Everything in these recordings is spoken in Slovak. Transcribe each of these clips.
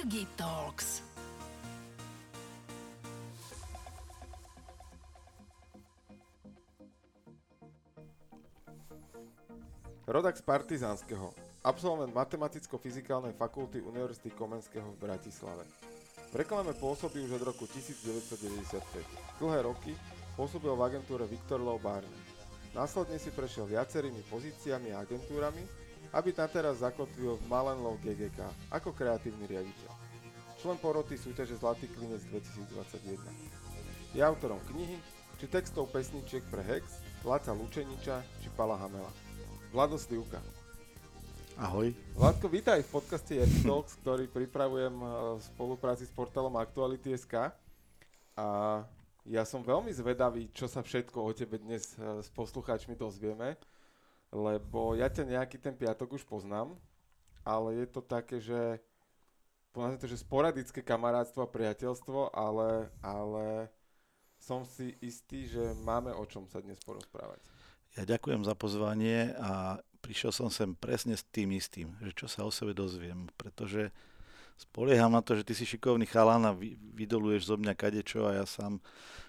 Edytalks. Rodak z Partizánskeho, absolvent matematicko-fyzikálnej fakulty Univerzity Komenského v Bratislave. V reklame pôsobí už od roku 1995. Dlhé roky pôsobil v agentúre Victor Lovebar. Následne si prešiel viacerými pozíciami a agentúrami, aby nateraz zakotvil v Malenlov GGK ako kreatívny riaditeľ. Člen poroty súťaže Zlatý Klinec 2021. Je autorom knihy či textov pesničiek pre Hex, Laca Lučeniča či Pala Hamela. Vlado Slivka. Ahoj. Vládko, vítaj v podcaste Edytalks, ktorý pripravujem v spolupráci s portálom Actuality.sk. A ja som veľmi zvedavý, čo sa všetko o tebe dnes s poslucháčmi dozvieme. Lebo ja ťa nejaký ten piatok už poznám, ale je to také, že poznám to, že sporadické kamarátstvo a priateľstvo, ale som si istý, že máme o čom sa dnes porozprávať. Ja ďakujem za pozvanie a prišiel som sem presne s tým istým, že čo sa o sebe dozviem, pretože spolieham na to, že ty si šikovný chalán a vydoluješ zo mňa kadečo a ja sám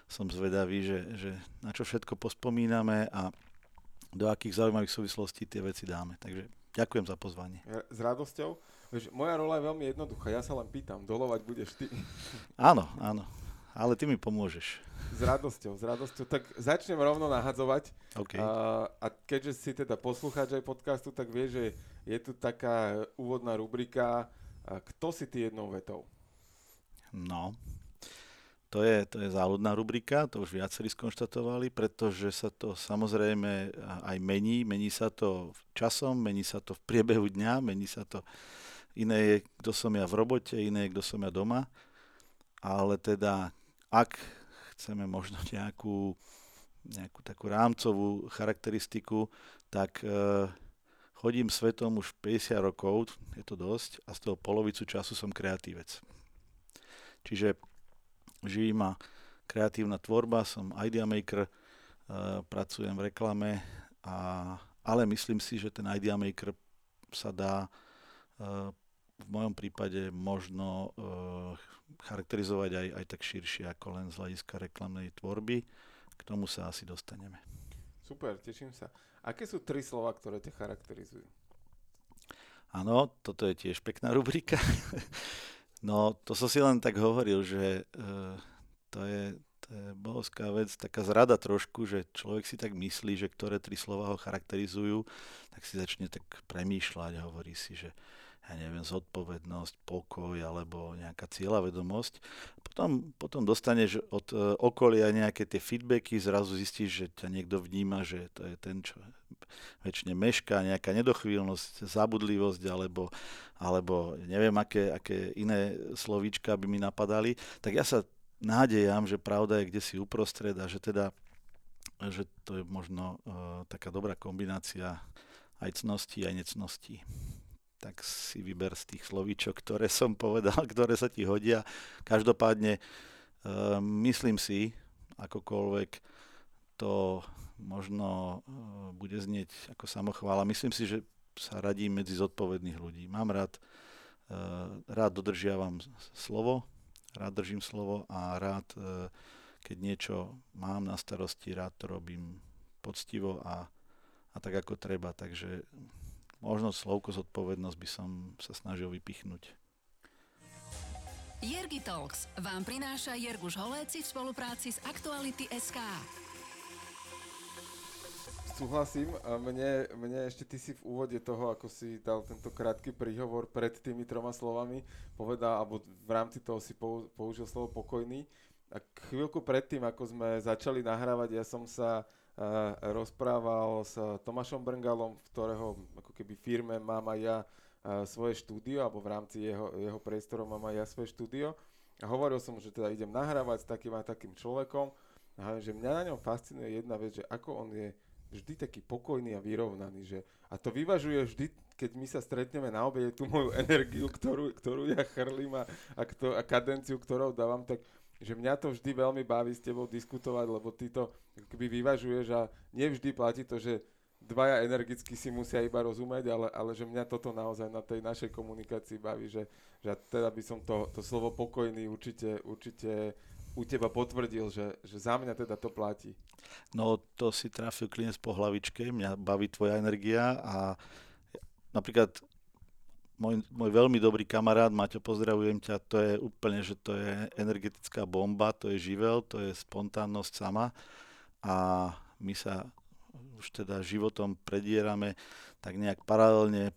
som zvedavý, že na čo všetko pospomíname a do akých zaujímavých súvislostí tie veci dáme. Takže ďakujem za pozvanie. S radosťou. Moja rola je veľmi jednoduchá. Ja sa len pýtam, dolovať budeš ty. Áno. Ale ty mi pomôžeš. S radosťou. Tak začnem rovno nahadzovať. Okay. A keďže si teda poslucháč aj podcastu, tak vieš, že je tu taká úvodná rubrika Kto si ty jednou vetou? No, to je záľudná rubrika, to už viacerí skonštatovali, pretože sa to samozrejme aj mení sa to časom, mení sa to v priebehu dňa, mení sa to, iné je, kto som ja v robote, iné je, kto som ja doma, ale teda, ak chceme možno nejakú takú rámcovú charakteristiku, tak chodím svetom už 50 rokov, je to dosť, a z toho polovicu času som kreatívec. Čiže živí ma kreatívna tvorba, som idea maker, pracujem v reklame, ale myslím si, že ten idea maker sa dá v mojom prípade možno charakterizovať aj tak širšie ako len z hľadiska reklamnej tvorby. K tomu sa asi dostaneme. Super, teším sa. Aké sú tri slova, ktoré ťa charakterizujú? Áno, toto je tiež pekná rubrika. No, to som si len tak hovoril, že to je bohovská vec, taká zrada trošku, že človek si tak myslí, že ktoré tri slova ho charakterizujú, tak si začne tak premýšľať a hovorí si, že ja neviem, zodpovednosť, pokoj alebo nejaká cieľavedomosť. Potom dostaneš od okolia nejaké tie feedbacky, zrazu zistíš, že ťa niekto vníma, že to je ten, čo väčšine mešká, nejaká nedochvíľnosť, zabudlivosť alebo neviem, aké iné slovíčka by mi napadali, tak ja sa nádejam, že pravda je kdesi uprostred a že teda, že to je možno taká dobrá kombinácia aj cnosti, aj necnosti. Tak si vyber z tých slovíčok, ktoré som povedal, ktoré sa ti hodia. Každopádne myslím si, akokoľvek to možno bude znieť ako samochvála, myslím si, že sa radím medzi zodpovedných ľudí. Mám rád dodržiavam slovo, rád držím slovo a rád, keď niečo mám na starosti, rád to robím poctivo a tak ako treba. Takže možno slovko zodpovednosť by som sa snažil vypichnúť. Edytalks vám prináša Jerguš Holéci v spolupráci s Actuality.sk. Súhlasím, mne ešte ty si v úvode toho, ako si dal tento krátky príhovor pred tými troma slovami, povedal, alebo v rámci toho si použil slovo pokojný. A chvíľku predtým, ako sme začali nahrávať, ja som sa rozprával s Tomášom Brngalom, v ktorého ako keby firme mám aj ja svoje štúdio, alebo v rámci jeho priestorov mám aj ja svoje štúdio. A hovoril som, že teda idem nahrávať s takým a takým človekom. A že mňa na ňom fascinuje jedna vec, že ako on je vždy taký pokojný a vyrovnaný, že a to vyvažuje vždy, keď my sa stretneme na obede, tú moju energiu, ktorú ja chrlím a kadenciu, ktorou dávam, tak že mňa to vždy veľmi baví s tebou diskutovať, lebo ty to keby vyvažuješ a nevždy platí to, že dvaja energicky si musia iba rozumieť, ale že mňa toto naozaj na tej našej komunikácii baví, že teda by som to slovo pokojný určite u teba potvrdil, že za mňa teda to platí. No to si trafil Klinec po hlavičke, mňa baví tvoja energia a napríklad môj veľmi dobrý kamarát, Maťo, pozdravujem ťa, to je úplne, že to je energetická bomba, to je živel, to je spontánnosť sama a my sa už teda životom predierame tak nejak paralelne,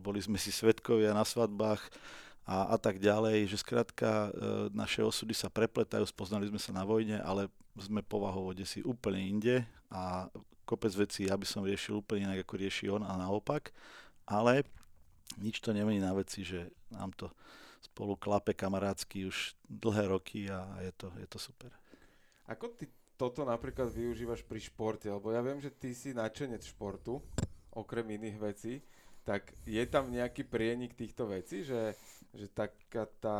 boli sme si svedkovia na svadbách a tak ďalej, že skrátka naše osudy sa prepletajú, spoznali sme sa na vojne, ale sme povahou si úplne inde a kopec vecí ja by som riešil úplne inak, ako rieši on a naopak, ale nič to nemení na veci, že nám to spolu klape kamarátsky už dlhé roky a je to super. Ako ty toto napríklad využívaš pri športe? Lebo ja viem, že ty si nadšenec športu, okrem iných vecí, tak je tam nejaký prienik týchto vecí, že taká tá...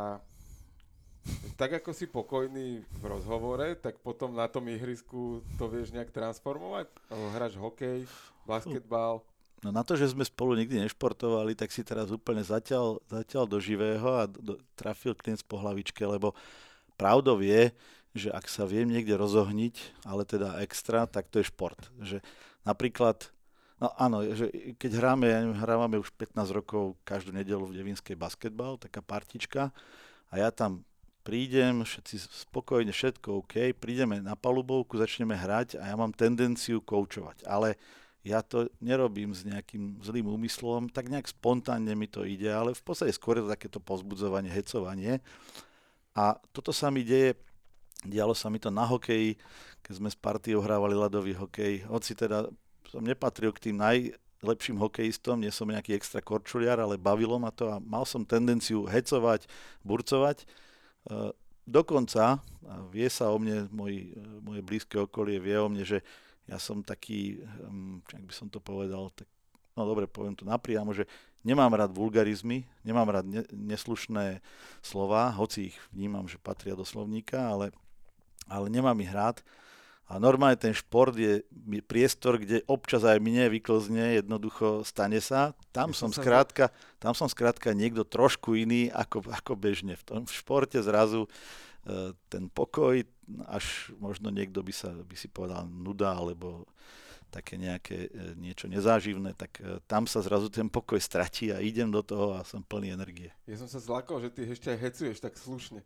Tak ako si pokojný v rozhovore, tak potom na tom ihrisku to vieš nejak transformovať? Hráš hokej, basketbal? No na to, že sme spolu nikdy nešportovali, tak si teraz úplne zatiaľ do živého a trafil Klinec po hlavičke, lebo pravdou je, že ak sa viem niekde rozohniť, ale teda extra, tak to je šport. Že napríklad... No áno, že keď hrávame už 15 rokov každú nedeľu v Devínskej basketbal, taká partička a ja tam prídem, všetci spokojne, všetko OK, prídeme na palubovku, začneme hrať a ja mám tendenciu koučovať, ale ja to nerobím s nejakým zlým úmyslom, tak nejak spontánne mi to ide, ale v podstate skôr je to takéto povzbudzovanie, hecovanie a toto sa mi deje. Dialo sa mi to na hokeji, keď sme s partiou hrávali ľadový hokej, hoci teda som nepatril k tým najlepším hokejistom, nie som nejaký extra korčuliar, ale bavilo ma to a mal som tendenciu hecovať, burcovať. Dokonca vie sa o mne, moje blízke okolie vie o mne, že ja som taký, ak by som to povedal, tak, no dobre, poviem to napriamo, že nemám rád vulgarizmy, nemám rád neslušné slova, hoci ich vnímam, že patria do slovníka, ale nemám ich rád. A normálne ten šport je priestor, kde občas aj mne vyklzne, jednoducho stane sa. Tam som skrátka niekto trošku iný ako bežne. V tom športe zrazu ten pokoj, až možno niekto by si povedal nuda, alebo také nejaké niečo nezáživné, tak tam sa zrazu ten pokoj stratí a idem do toho a som plný energie. Ja som sa zlakol, že ty ešte aj hecuješ tak slušne.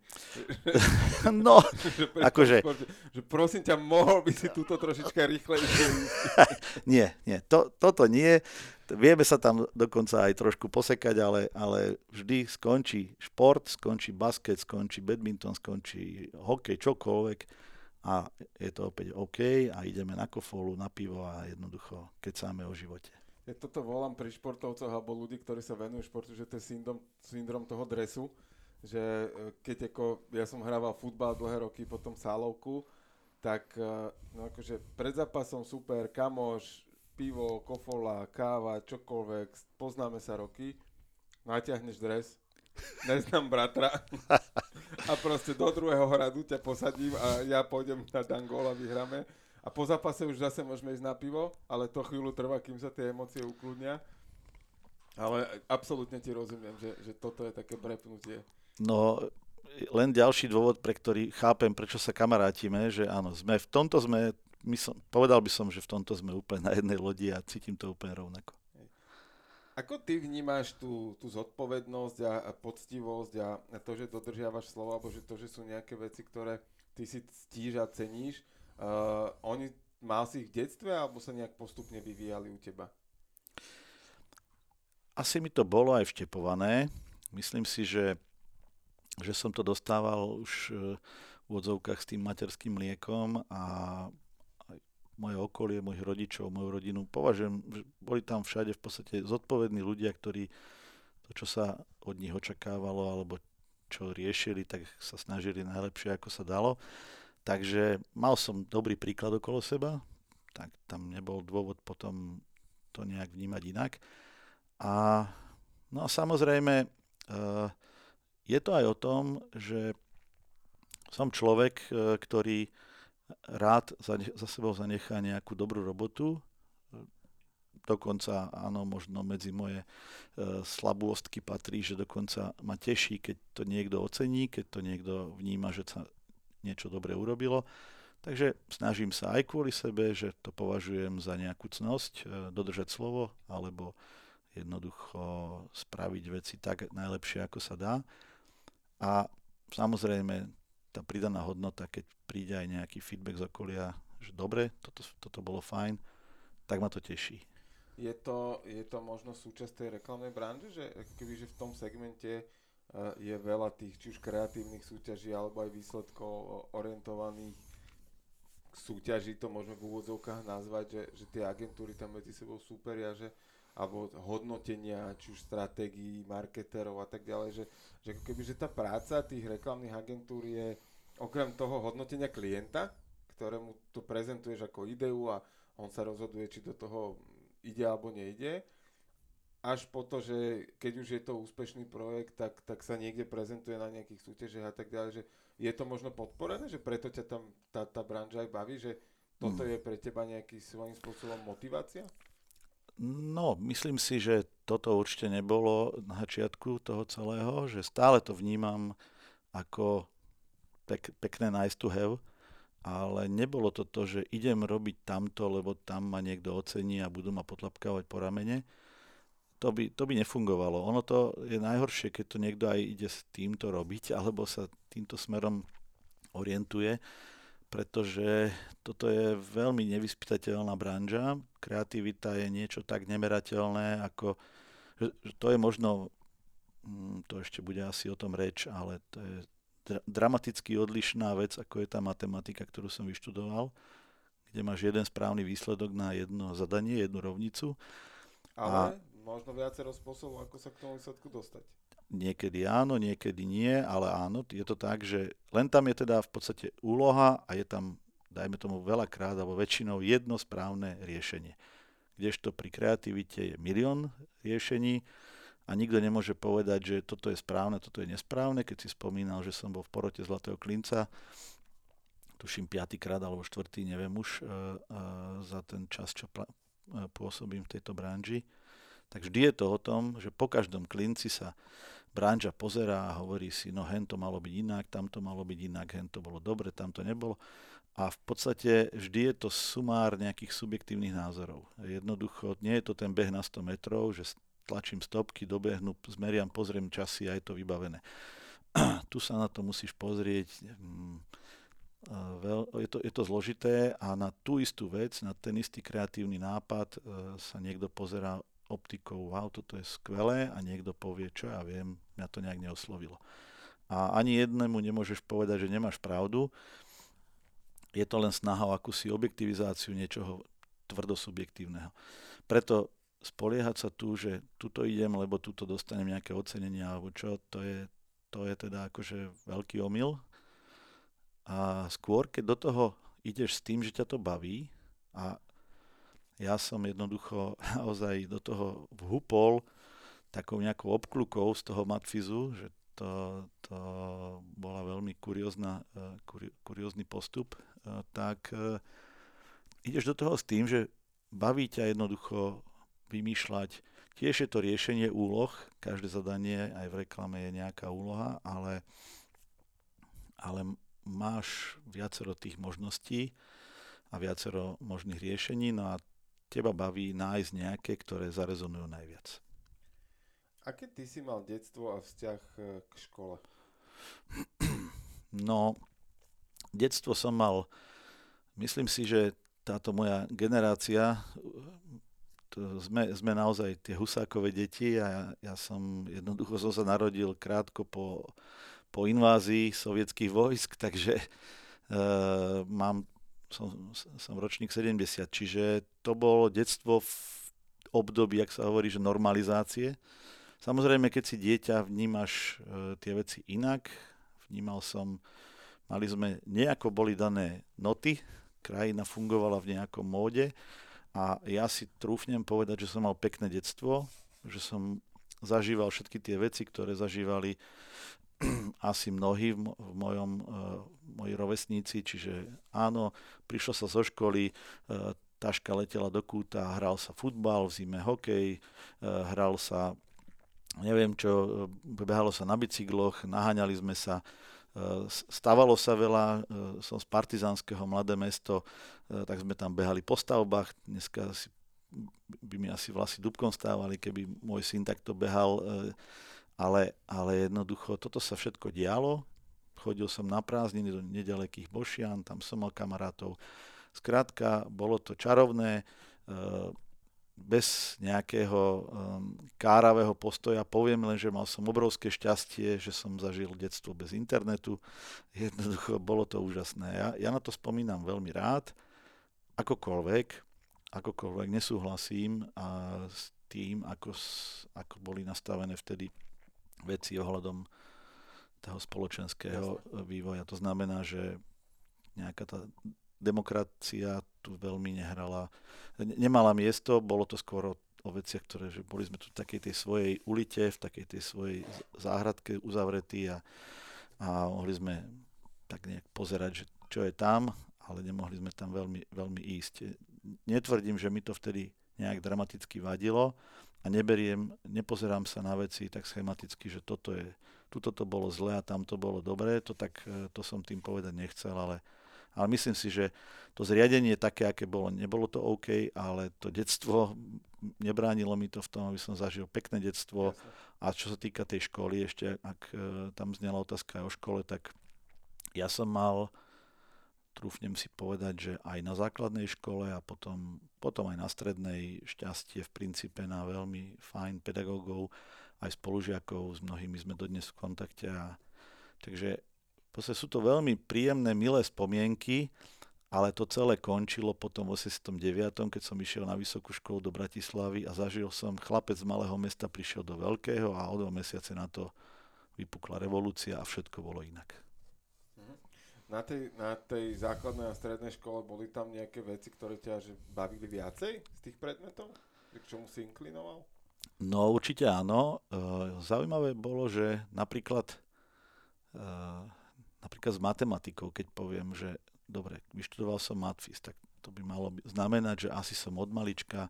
No, akože... Že prosím ťa, mohol by si túto trošička rýchlejšie... Nie, toto nie. Vieme sa tam dokonca aj trošku posekať, ale vždy skončí šport, skončí basket, skončí badminton, skončí hokej, čokoľvek. A je to opäť OK a ideme na kofolu, na pivo a jednoducho kecáme o živote. Ja toto volám pri športovcoch alebo ľudí, ktorí sa venujú športu, že to je syndrom toho dresu, že keď ja som hrával futbal dlhé roky, potom sálovku, tak no akože pred zápasom super, kamoš, pivo, kofola, káva, čokoľvek, poznáme sa roky, natiahneš dres, neznám bratra a proste do druhého hradu ťa posadím a ja pôjdem na dangol a vyhráme a po zápase už zase môžeme ísť na pivo, ale to chvíľu trvá, kým sa tie emócie ukľudnia, ale absolútne ti rozumiem, že toto je také prepnutie. No len ďalší dôvod, pre ktorý chápem, prečo sa kamarátime, že áno, povedal by som, že v tomto sme úplne na jednej lodi a cítim to úplne rovnako. Ako ty vnímaš tú zodpovednosť a poctivosť a to, že dodržiavaš slovo, alebo že to, že sú nejaké veci, ktoré ty si ctíš a ceníš? Mal si ich v detstve, alebo sa nejak postupne vyvíjali u teba? Asi mi to bolo aj vštepované. Myslím si, že som to dostával už v odzovkách s tým materským mliekom a moje okolie, mojich rodičov, moju rodinu. Považujem, že boli tam všade v podstate zodpovední ľudia, ktorí to, čo sa od nich očakávalo alebo čo riešili, tak sa snažili najlepšie, ako sa dalo. Takže mal som dobrý príklad okolo seba, tak tam nebol dôvod potom to nejak vnímať inak. A no a samozrejme je to aj o tom, že som človek, ktorý rád za sebou zanechá nejakú dobrú robotu. dokonca áno, možno medzi moje slabôstky patrí, že dokonca ma teší, keď to niekto ocení, keď to niekto vníma, že sa niečo dobre urobilo. Takže snažím sa aj kvôli sebe, že to považujem za nejakú cnosť, dodržať slovo, alebo jednoducho spraviť veci tak najlepšie, ako sa dá. A samozrejme, tá pridaná hodnota, keď príde aj nejaký feedback z okolia, že dobre, toto bolo fajn, tak ma to teší. Je to možno súčasť tej reklamnej branže, že kebyže v tom segmente je veľa tých či už kreatívnych súťaží, alebo aj výsledkov orientovaných súťaží, to môžeme v úvodzovkách nazvať, že tie agentúry tam medzi sebou súperia, že, alebo hodnotenia, či už stratégií, marketérov a tak ďalej, že kebyže tá práca tých reklamných agentúr je okrem toho hodnotenia klienta, ktorému to prezentuješ ako ideu a on sa rozhoduje, či do toho ide alebo nejde, až po to, že keď už je to úspešný projekt, tak sa niekde prezentuje na nejakých súťažiach a tak ďalej, že je to možno podporené, že preto ťa tam tá branža aj baví, že toto je pre teba nejaký svojím spôsobom motivácia? No, myslím si, že toto určite nebolo na začiatku toho celého, že stále to vnímam ako pekné nice to have, ale nebolo to to, že idem robiť tamto, lebo tam ma niekto ocení a budú ma potlapkávať po ramene. To by nefungovalo. Ono to je najhoršie, keď to niekto aj ide s týmto robiť, alebo sa týmto smerom orientuje, pretože toto je veľmi nevyspytateľná branža. Kreativita je niečo tak nemerateľné, ako to je možno, to ešte bude asi o tom reč, ale to je dramaticky odlišná vec, ako je tá matematika, ktorú som vyštudoval, kde máš jeden správny výsledok na jedno zadanie, jednu rovnicu. Ale... Možno viacero spôsobov, ako sa k tomu výsledku dostať. Niekedy áno, niekedy nie, ale áno, je to tak, že len tam je teda v podstate úloha a je tam, dajme tomu veľakrát, alebo väčšinou jedno správne riešenie. Kdežto pri kreativite je milión riešení a nikto nemôže povedať, že toto je správne, toto je nesprávne. Keď si spomínal, že som bol v porote Zlatého Klinca, tuším 5. krát alebo 4., neviem už, za ten čas, čo pôsobím v tejto branži. Tak vždy je to o tom, že po každom klinci sa branža pozerá a hovorí si, no hen to malo byť inak, tam to malo byť inak, hen to bolo dobre, tam to nebolo. A v podstate vždy je to sumár nejakých subjektívnych názorov. Jednoducho, nie je to ten beh na 100 metrov, že tlačím stopky, dobehnu, zmeriam, pozriem časy a je to vybavené. Tu sa na to musíš pozrieť. Je to zložité a na tú istú vec, na ten istý kreatívny nápad sa niekto pozerá optikou, wow, toto je skvelé a niekto povie, čo ja viem, mňa to nejak neoslovilo. A ani jednému nemôžeš povedať, že nemáš pravdu. Je to len snaha o akúsi objektivizáciu niečoho tvrdosubjektívneho. Preto spoliehať sa tu, že tuto idem, lebo tuto dostanem nejaké ocenenie alebo čo, to je teda akože veľký omyl. A skôr, keď do toho ideš s tým, že ťa to baví a ja som jednoducho naozaj do toho vhupol takou nejakou obklukou z toho matfizu, že to bola veľmi kuriózny postup, tak ideš do toho s tým, že baví ťa jednoducho vymýšľať. Tiež je to riešenie úloh, každé zadanie aj v reklame je nejaká úloha, ale máš viacero tých možností a viacero možných riešení, no a teba baví nájsť nejaké, ktoré zarezonujú najviac. Aké ty si mal detstvo a vzťah k škole? No, detstvo som mal, myslím si, že táto moja generácia, sme naozaj tie husákové deti a ja som jednoducho sa narodil krátko po invázii sovietských vojsk, takže som ročník 70, čiže to bolo detstvo v období, jak sa hovorí, že normalizácie. Samozrejme, keď si dieťa, vnímaš tie veci inak. Mali sme, nejako boli dané noty, krajina fungovala v nejakom móde a ja si trúfnem povedať, že som mal pekné detstvo, že som zažíval všetky tie veci, ktoré zažívali asi mnohí moji rovesníci, čiže áno, prišlo sa zo školy, taška letela do kúta, hral sa futbal, v zime hokej, hral sa, neviem čo, behalo sa na bicykloch, naháňali sme sa, stávalo sa veľa, som z Partizánskeho, mladé mesto, tak sme tam behali po stavbách, dneska by mi asi vlasy dúbkom stávali, keby môj syn takto behal, ale jednoducho toto sa všetko dialo, chodil som na prázdniny do nedalekých Bošian, tam som mal kamarátov, skrátka bolo to čarovné, bez nejakého káravého postoja. Poviem len, že mal som obrovské šťastie, že som zažil detstvo bez internetu. Jednoducho bolo to úžasné. Ja na to spomínam veľmi rád. Akokoľvek nesúhlasím a s tým, ako boli nastavené vtedy veci ohľadom toho spoločenského vývoja. To znamená, že nejaká tá demokracia tu veľmi nemala miesto, bolo to skôr o veciach, ktoré, že boli sme tu v takej tej svojej ulite, v takej tej svojej záhradke uzavretí a mohli sme tak nejak pozerať, že čo je tam, ale nemohli sme tam veľmi, veľmi ísť. Netvrdím, že mi to vtedy nejak dramaticky vadilo a nepozerám sa na veci tak schematicky, že tuto to bolo zlé a tam to bolo dobré, to som tým povedať nechcel, ale myslím si, že to zriadenie také, aké bolo, nebolo to OK, ale to detstvo, nebránilo mi to v tom, aby som zažil pekné detstvo. Jasne. A čo sa týka tej školy, ešte ak tam znela otázka aj o škole, tak ja som mal, trúfnem si povedať, že aj na základnej škole a potom aj na strednej šťastie v princípe na veľmi fajn pedagógov, aj spolužiakov, s mnohými sme dodnes v kontakte. Takže proste sú to veľmi príjemné, milé spomienky, ale to celé končilo potom v 89., keď som išiel na vysokú školu do Bratislavy a zažil som, chlapec z malého mesta prišiel do veľkého a o 2 mesiace na to vypukla revolúcia a všetko bolo inak. Na tej základnej a strednej škole boli tam nejaké veci, ktoré ťa bavili viacej z tých predmetov? K čomu si inklinoval? No určite áno. Zaujímavé bolo, že napríklad s matematikou, keď poviem, že dobre, vyštudoval som matfiz, tak to by malo znamenať, že asi som od malička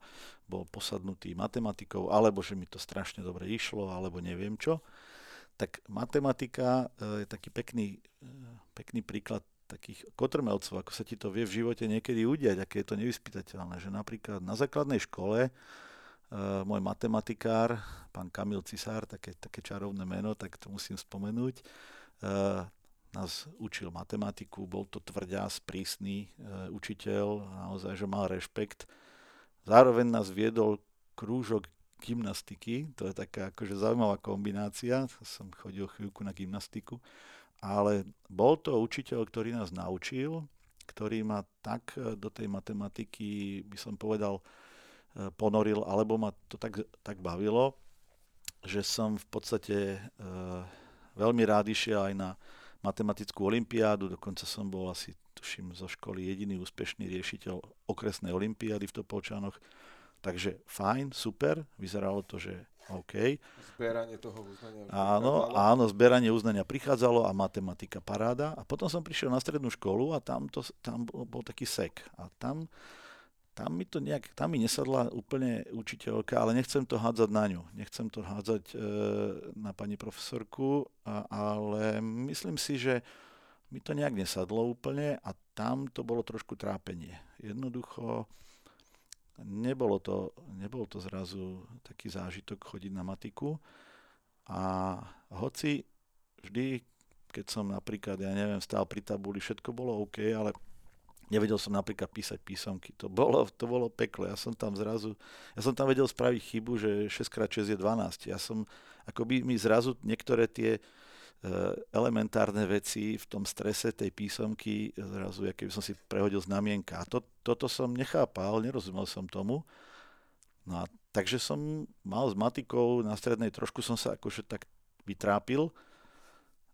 bol posadnutý matematikou, alebo že mi to strašne dobre išlo, alebo neviem čo. Tak matematika je taký pekný príklad takých kotrmelcov, ako sa ti to vie v živote niekedy udiať, aké je to nevyspytateľné, že napríklad na základnej škole môj matematikár, pán Kamil Cisár, také čarovné meno, tak to musím spomenúť, nás učil matematiku, bol to tvrdás, prísny učiteľ, naozaj, že mal rešpekt. Zároveň nás viedol krúžok gymnastiky, to je taká akože zaujímavá kombinácia, som chodil chvíľku na gymnastiku, ale bol to učiteľ, ktorý nás naučil, ktorý ma tak do tej matematiky, by som povedal, ponoril, alebo ma to tak bavilo, že som v podstate veľmi rád išiel aj na matematickú olympiádu, dokonca som bol asi, tuším, zo školy jediný úspešný riešiteľ okresnej olympiády v Topolčanoch. Takže fajn, super, vyzeralo to, že OK. Zbieranie toho uznania prichádzalo. Áno, zbieranie uznania prichádzalo a matematika paráda. A potom som prišiel na strednú školu a tam bol taký sek. A tam mi nesadla úplne učiteľka, ale nechcem to hádzať na ňu. Nechcem to hádzať na pani profesorku, ale myslím si, že mi to nejak nesadlo úplne a tam to bolo trošku trápenie. Jednoducho nebol to zrazu taký zážitok chodiť na matiku. A hoci vždy, keď som napríklad, stál pri tabuli, všetko bolo OK, ale nevedel som napríklad písať písomky. To bolo peklo. Ja som tam vedel spraviť chybu, že 6x6 je 12. Ja som, akoby mi zrazu niektoré tie elementárne veci v tom strese tej písomky zrazu, ja keby som si prehodil znamienka. Toto som nechápal, nerozumel som tomu. No a takže som mal s matikou na strednej, trošku som sa akože tak vytrápil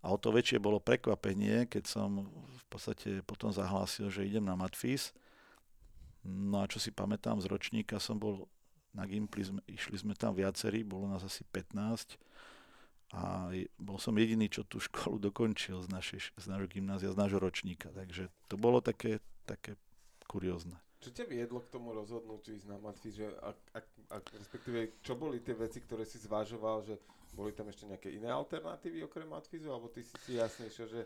a o to väčšie bolo prekvapenie, keď som v podstate potom zahlásil, že idem na matfiz. No a čo si pamätám z ročníka, som bol na Gimpli, išli sme tam viacerí, bolo nás asi 15, a bol som jediný, čo tú školu dokončil z nášho gymnázia, z nášho ročníka. Takže to bolo také kuriózne. Čo ťa viedlo k tomu rozhodnúť, či ísť na matfi, že respektíve čo boli tie veci, ktoré si zvažoval, že boli tam ešte nejaké iné alternatívy okrem matfizu, alebo ty si jasnejšia, že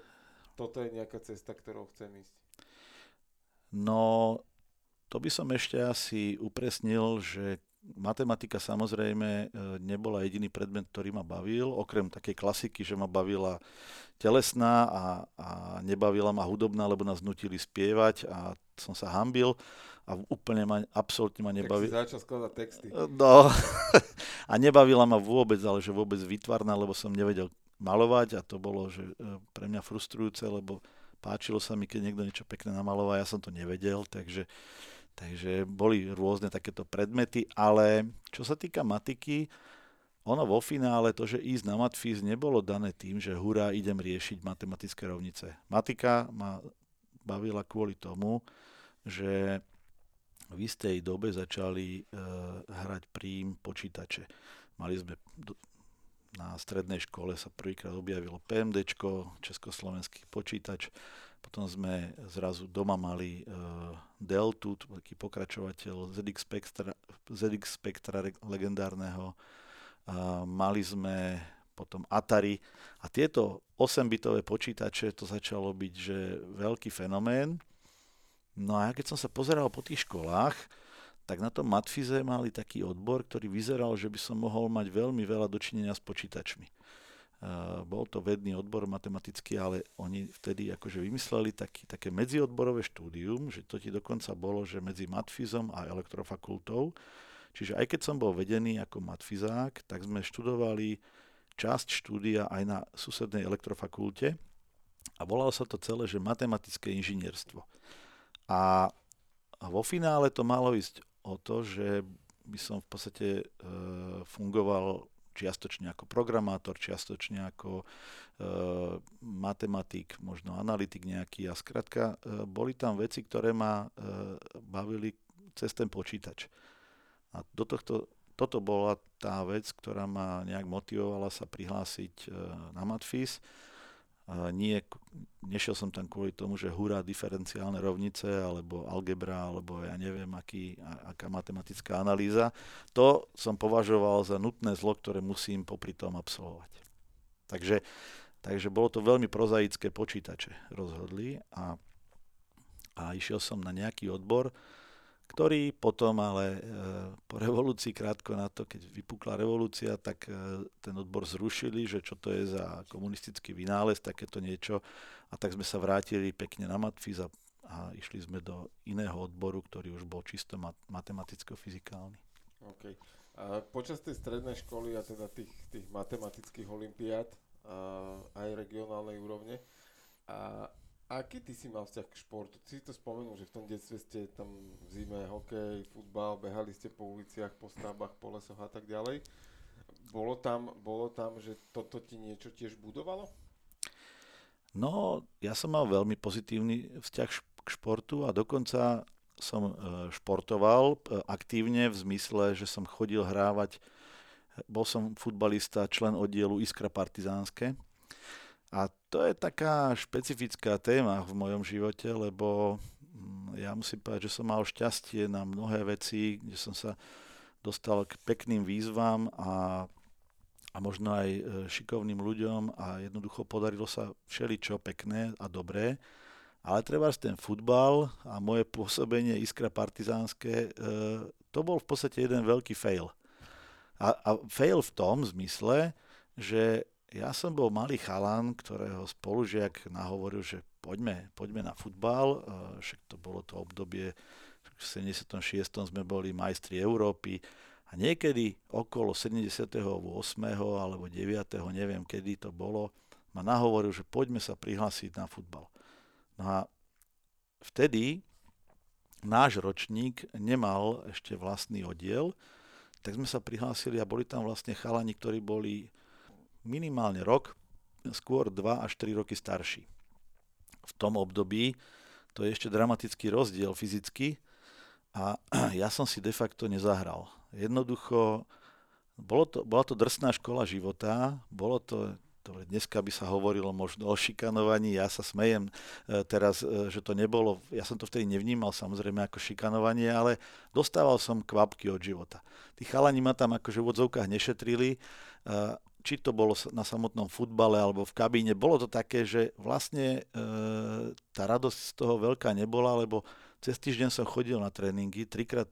toto je nejaká cesta, ktorou chcem ísť? No, to by som ešte asi upresnil, že matematika samozrejme nebola jediný predmet, ktorý ma bavil, okrem takej klasiky, že ma bavila telesná a nebavila ma hudobná, lebo nás nutili spievať a som sa hanbil a úplne ma, absolútne ma nebavila. Tak si začal skladať texty. No, a nebavila ma vôbec, ale že vôbec výtvarná, lebo som nevedel malovať a to bolo že pre mňa frustrujúce, lebo páčilo sa mi, keď niekto niečo pekné namaloval, ja som to nevedel, Takže boli rôzne takéto predmety, ale čo sa týka matiky, ono vo finále to, že ísť na matfíz nebolo dané tým, že hurá, idem riešiť matematické rovnice. Matika ma bavila kvôli tomu, že v istej dobe začali hrať prím počítače. Mali sme na strednej škole sa prvýkrát objavilo PMDčko, Československý počítač. Potom sme zrazu doma mali Deltu, taký pokračovateľ ZX Spectra legendárneho. Mali sme potom Atari. A tieto 8-bitové počítače, to začalo byť že veľký fenomén. No a keď som sa pozeral po tých školách, tak na tom matfize mali taký odbor, ktorý vyzeral, že by som mohol mať veľmi veľa dočinenia s počítačmi. Bol to vedný odbor matematický, ale oni vtedy akože vymysleli také medziodborové štúdium, že to ti dokonca bolo, že medzi matfizom a elektrofakultou. Čiže aj keď som bol vedený ako matfizák, tak sme študovali časť štúdia aj na susednej elektrofakulte a volalo sa to celé, že matematické inžinierstvo. A vo finále to malo ísť o to, že by som v podstate fungoval čiastočne ako programátor, čiastočne ako matematik, možno analytik nejaký. A skrátka, boli tam veci, ktoré ma bavili cez ten počítač. A do toto bola tá vec, ktorá ma nejak motivovala sa prihlásiť na matfíz. Nešiel som tam kvôli tomu, že hurá diferenciálne rovnice, alebo algebra, alebo ja neviem, aká matematická analýza. To som považoval za nutné zlo, ktoré musím popri tom absolvovať. Takže bolo to veľmi prozaické, počítače rozhodli a išiel som na nejaký odbor, ktorý potom ale po revolúcii, krátko na to, keď vypukla revolúcia, tak ten odbor zrušili, že čo to je za komunistický vynález, takéto niečo. A tak sme sa vrátili pekne na matfiz a išli sme do iného odboru, ktorý už bol čisto matematicko-fyzikálny. Okay. A počas tej strednej školy a teda tých matematických olympiád aj regionálnej úrovne, a aký ty si mal vzťah k športu? Si to spomenul, že v tom detstve ste tam v zime hokej, futbal, behali ste po uliciach, po stavbách, po lesoch a tak ďalej. Bolo tam, že toto ti niečo tiež budovalo? No, ja som mal veľmi pozitívny vzťah k športu a dokonca som športoval aktívne v zmysle, že som chodil hrávať. Bol som futbalista, člen oddielu Iskra Partizánske. A to je taká špecifická téma v mojom živote, lebo ja musím povedať, že som mal šťastie na mnohé veci, kde som sa dostal k pekným výzvam a možno aj šikovným ľuďom a jednoducho podarilo sa všeličo pekné a dobré. Ale trebárs ten futbal a moje pôsobenie Iskra Partizánske, to bol v podstate jeden veľký fail. A fail v tom zmysle, že ja som bol malý chalan, ktorého spolužiak nahovoril, že poďme na futbal. Však to bolo to obdobie, v 76. sme boli majstri Európy a niekedy okolo 78. alebo 9. neviem kedy to bolo, ma nahovoril, že poďme sa prihlásiť na futbal. No a vtedy náš ročník nemal ešte vlastný oddiel, tak sme sa prihlásili a boli tam vlastne chalani, ktorí boli minimálne rok, skôr 2 až 3 roky starší. V tom období to je ešte dramatický rozdiel fyzicky a ja som si de facto nezahral. Jednoducho, bola to drsná škola života, bolo to Dobre, dneska by sa hovorilo možno o šikanovaní, ja sa smejem teraz, že to nebolo, ja som to vtedy nevnímal samozrejme ako šikanovanie, ale dostával som kvapky od života. Tí chalani ma tam akože v odzovkách nešetrili, či to bolo na samotnom futbale alebo v kabíne, bolo to také, že vlastne tá radosť z toho veľká nebola, lebo cez týždeň som chodil na tréningy, 3-krát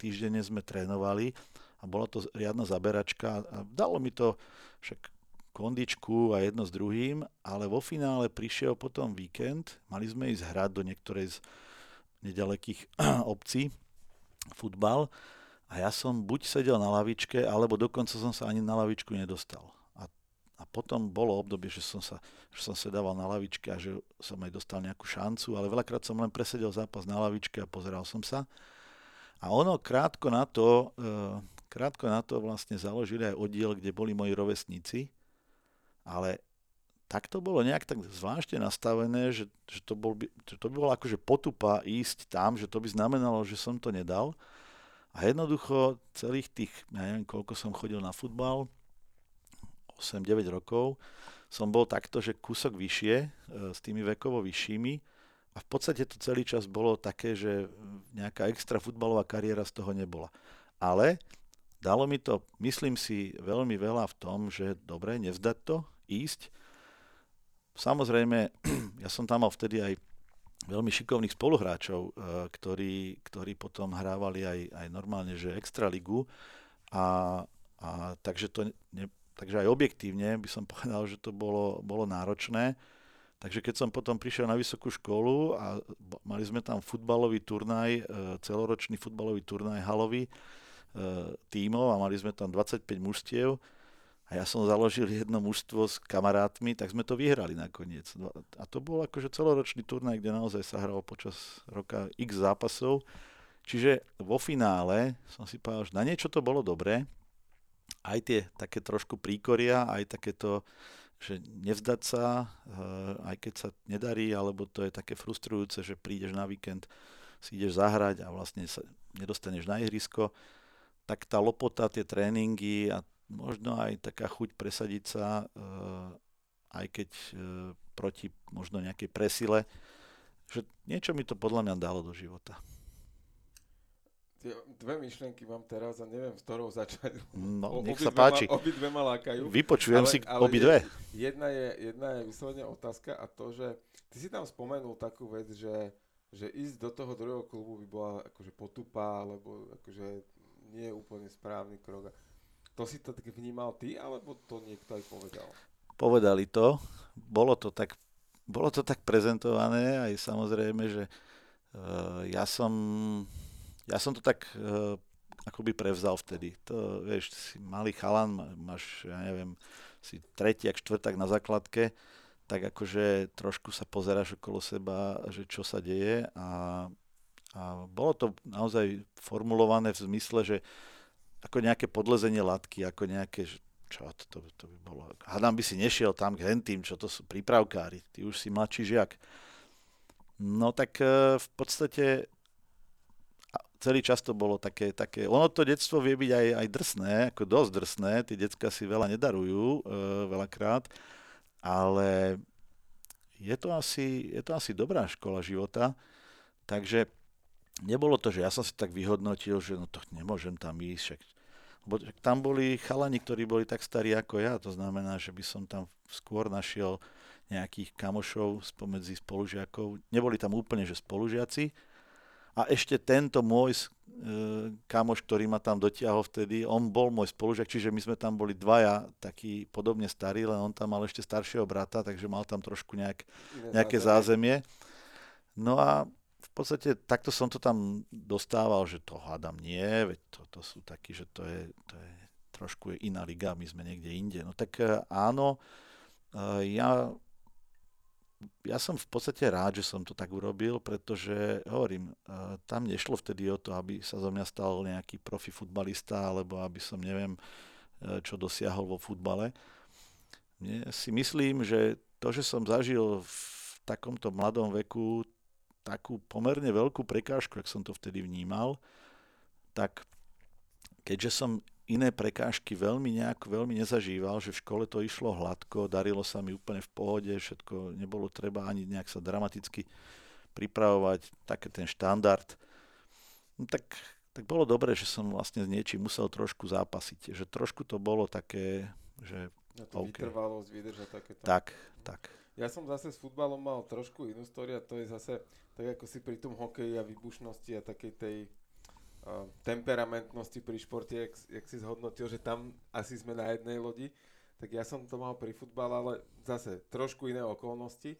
týždenne sme trénovali a bola to riadna zaberačka a dalo mi to však kondičku a jedno s druhým, ale vo finále prišiel potom víkend, mali sme ísť hrať do niektorej z nedalekých obcí futbal a ja som buď sedel na lavičke, alebo dokonca som sa ani na lavičku nedostal. A potom bolo obdobie, že som sedával na lavičke a že som aj dostal nejakú šancu, ale veľakrát som len presedel zápas na lavičke a pozeral som sa. A ono krátko na to vlastne založili aj oddiel, kde boli moji rovesníci. Ale tak to bolo nejak tak zvláštne nastavené, že to by bola akože potupa ísť tam, že to by znamenalo, že som to nedal. A jednoducho celých tých, ja neviem, koľko som chodil na futbal, 8-9 rokov, som bol takto, že kúsok vyššie, s tými vekovo vyššími. A v podstate to celý čas bolo také, že nejaká extra futbalová kariéra z toho nebola. Ale dalo mi to, myslím si, veľmi veľa v tom, že dobre, nevzdať to, ísť. Samozrejme, ja som tam mal vtedy aj veľmi šikovných spoluhráčov, ktorí potom hrávali aj normálne, že extraligu. Takže aj objektívne by som povedal, že to bolo náročné. Takže keď som potom prišiel na vysokú školu a mali sme tam futbalový turnaj, celoročný futbalový turnaj halový tímov a mali sme tam 25 mužstiev, a ja som založil jedno mužstvo s kamarátmi, tak sme to vyhrali nakoniec. A to bol akože celoročný turnaj, kde naozaj sa hral počas roka x zápasov. Čiže vo finále som si povedal, že na niečo to bolo dobré. Aj tie také trošku príkoria, aj takéto, že nevzdať sa, aj keď sa nedarí, alebo to je také frustrujúce, že prídeš na víkend, si ideš zahrať a vlastne sa nedostaneš na ihrisko. Tak tá lopota, tie tréningy a možno aj taká chuť presadiť sa, aj keď proti možno nejakej presile, že niečo mi to podľa mňa dalo do života. Dve myšlienky mám teraz a neviem, s ktorou začať. No, nech sa páči. Obidve ma lákajú. Vypočujem si obidve. Jedna je vyslovene otázka a to, že ty si tam spomenul takú vec, že ísť do toho druhého klubu by bola akože potupa, alebo akože nie je úplne správny krok. To si to tak vnímal ty, alebo to niekto aj povedal? Povedali to. Bolo to tak prezentované aj samozrejme, že ja som to tak akoby prevzal vtedy. To, vieš, si malý chalan, máš, ja neviem, si tretiak, štvrták na základke, tak akože trošku sa pozeráš okolo seba, že čo sa deje a bolo to naozaj formulované v zmysle, že ako nejaké podlezenie látky, ako nejaké, čo to by bolo. Hádam by si nešiel tam k hentým, čo to sú prípravkári, ty už si mladší žiak. No tak v podstate celý čas to bolo také, ono to detstvo vie byť aj drsné, ako dosť drsné, tí decká si veľa nedarujú veľakrát, ale je to asi dobrá škola života, takže nebolo to, že ja som si tak vyhodnotil, že no to nemôžem tam ísť. Lebo tam boli chalani, ktorí boli tak starí ako ja. To znamená, že by som tam skôr našiel nejakých kamošov spomedzi spolužiakov. Neboli tam úplne, že spolužiaci. A ešte tento môj kamoš, ktorý ma tam dotiahol vtedy, on bol môj spolužiak, čiže my sme tam boli dvaja takí podobne starí, len on tam mal ešte staršieho brata, takže mal tam trošku nejaké zázemie. No a v podstate takto som to tam dostával, že to hádam nie, veď to sú takí, že to je trošku iná liga, my sme niekde inde. No tak áno, ja som v podstate rád, že som to tak urobil, pretože hovorím, tam nešlo vtedy o to, aby sa zo mňa stal nejaký profi futbalista, alebo aby som neviem, čo dosiahol vo futbale. Ja si myslím, že to, že som zažil v takomto mladom veku takú pomerne veľkú prekážku, ak som to vtedy vnímal, tak keďže som iné prekážky veľmi nezažíval, že v škole to išlo hladko, darilo sa mi úplne v pohode, všetko nebolo treba ani nejak sa dramaticky pripravovať, taký ten štandard. No tak bolo dobré, že som vlastne s niečím musel trošku zápasiť, že trošku to bolo také, že okay. Vytrvalosť, vydržať takéto. Tak. Ja som zase s futbalom mal trošku inú históriu, to je zase tak ako si pri tom hokeji a výbušnosti a takej tej temperamentnosti pri športe, jak si zhodnotil, že tam asi sme na jednej lodi, tak ja som to mal pri futbale, ale zase trošku iné okolnosti.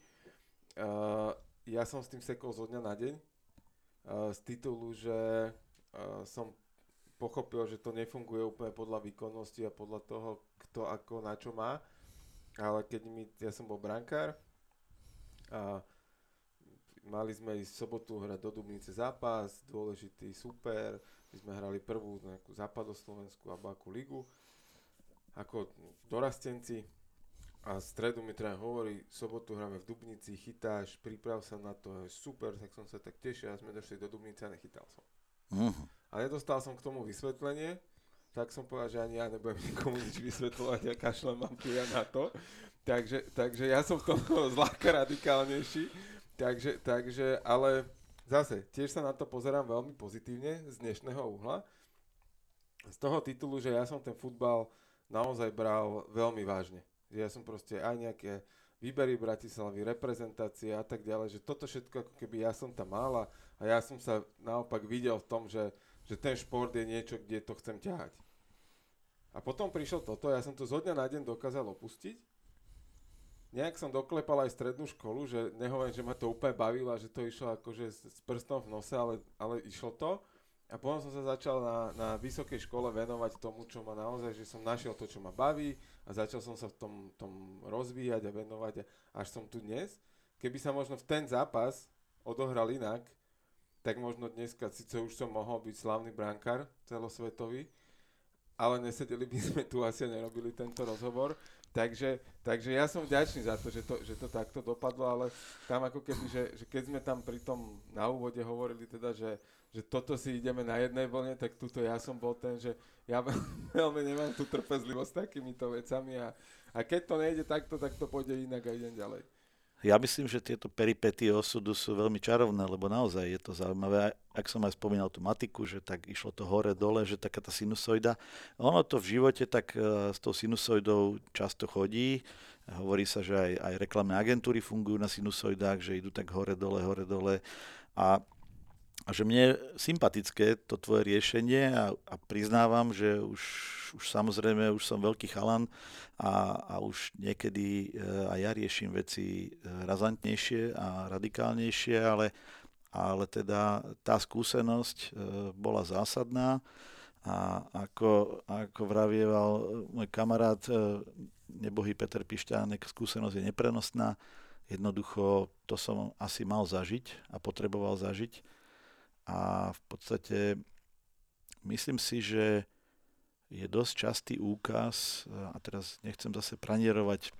Ja som s tým sekol zo dňa na deň, z titulu, že som pochopil, že to nefunguje úplne podľa výkonnosti a podľa toho, kto ako na čo má, ale ja som bol brankár a mali sme ísť v sobotu hrať do Dubnice zápas, dôležitý super. My sme hrali prvú nejakú západoslovenskú a bakú ligu ako dorastenci. A v stredu mi tréner hovorí, sobotu hráme v Dubnici, chytáš, priprav sa na to, super, tak som sa tak tešil a sme došli do Dubnice a nechytal som. A nedostal som k tomu vysvetlenie, tak som povedal, že ani ja nebudem nikomu nič vysvetľovať, ja kašlem, mám tu ja na to. Takže ja som v tom zľahka radikálnejší. Takže, ale zase, tiež sa na to pozerám veľmi pozitívne z dnešného uhla. Z toho titulu, že ja som ten futbal naozaj bral veľmi vážne. Že ja som proste aj nejaké výbery Bratislavy, reprezentácie a tak ďalej, že toto všetko ako keby ja som tam mala a ja som sa naopak videl v tom, že ten šport je niečo, kde to chcem ťahať. A potom prišlo toto, ja som to zo dňa na deň dokázal opustiť. Nejak som doklepal aj strednú školu, že nehovorím, že ma to úplne bavilo a že to išlo akože s prstom v nose, ale išlo to. A potom som sa začal na vysokej škole venovať tomu, čo ma naozaj, že som našiel to, čo ma baví a začal som sa v tom rozvíjať a venovať až som tu dnes. Keby sa možno v ten zápas odohral inak, tak možno dneska, síce už som mohol byť slávny brankár celosvetový, ale nesedeli by sme tu asi a nerobili tento rozhovor. Takže ja som vďačný za to, že to takto dopadlo, ale tam ako keby, že keď sme tam pri tom na úvode hovorili teda, že toto si ideme na jednej vlne, tak tuto ja som bol ten, že ja veľmi nemám tú trpezlivosť s takýmito vecami a keď to nejde takto, tak to pôjde inak a idem ďalej. Ja myslím, že tieto peripetie osudu sú veľmi čarovné, lebo naozaj je to zaujímavé. Ak som aj spomínal tú matiku, že tak išlo to hore-dole, že taká tá sinusoida. Ono to v živote tak s tou sinusoidou často chodí. Hovorí sa, že aj reklamné agentúry fungujú na sinusoidách, že idú tak hore-dole, hore-dole. A že mne je sympatické to tvoje riešenie a priznávam, že už samozrejme, už som veľký chalan a už niekedy aj ja riešim veci razantnejšie a radikálnejšie, ale teda tá skúsenosť bola zásadná a ako vravieval môj kamarát nebohý Peter Pišťanek, skúsenosť je neprenosná, jednoducho to som asi mal zažiť a potreboval zažiť. A v podstate myslím si, že je dosť častý úkaz, a teraz nechcem zase pranierovať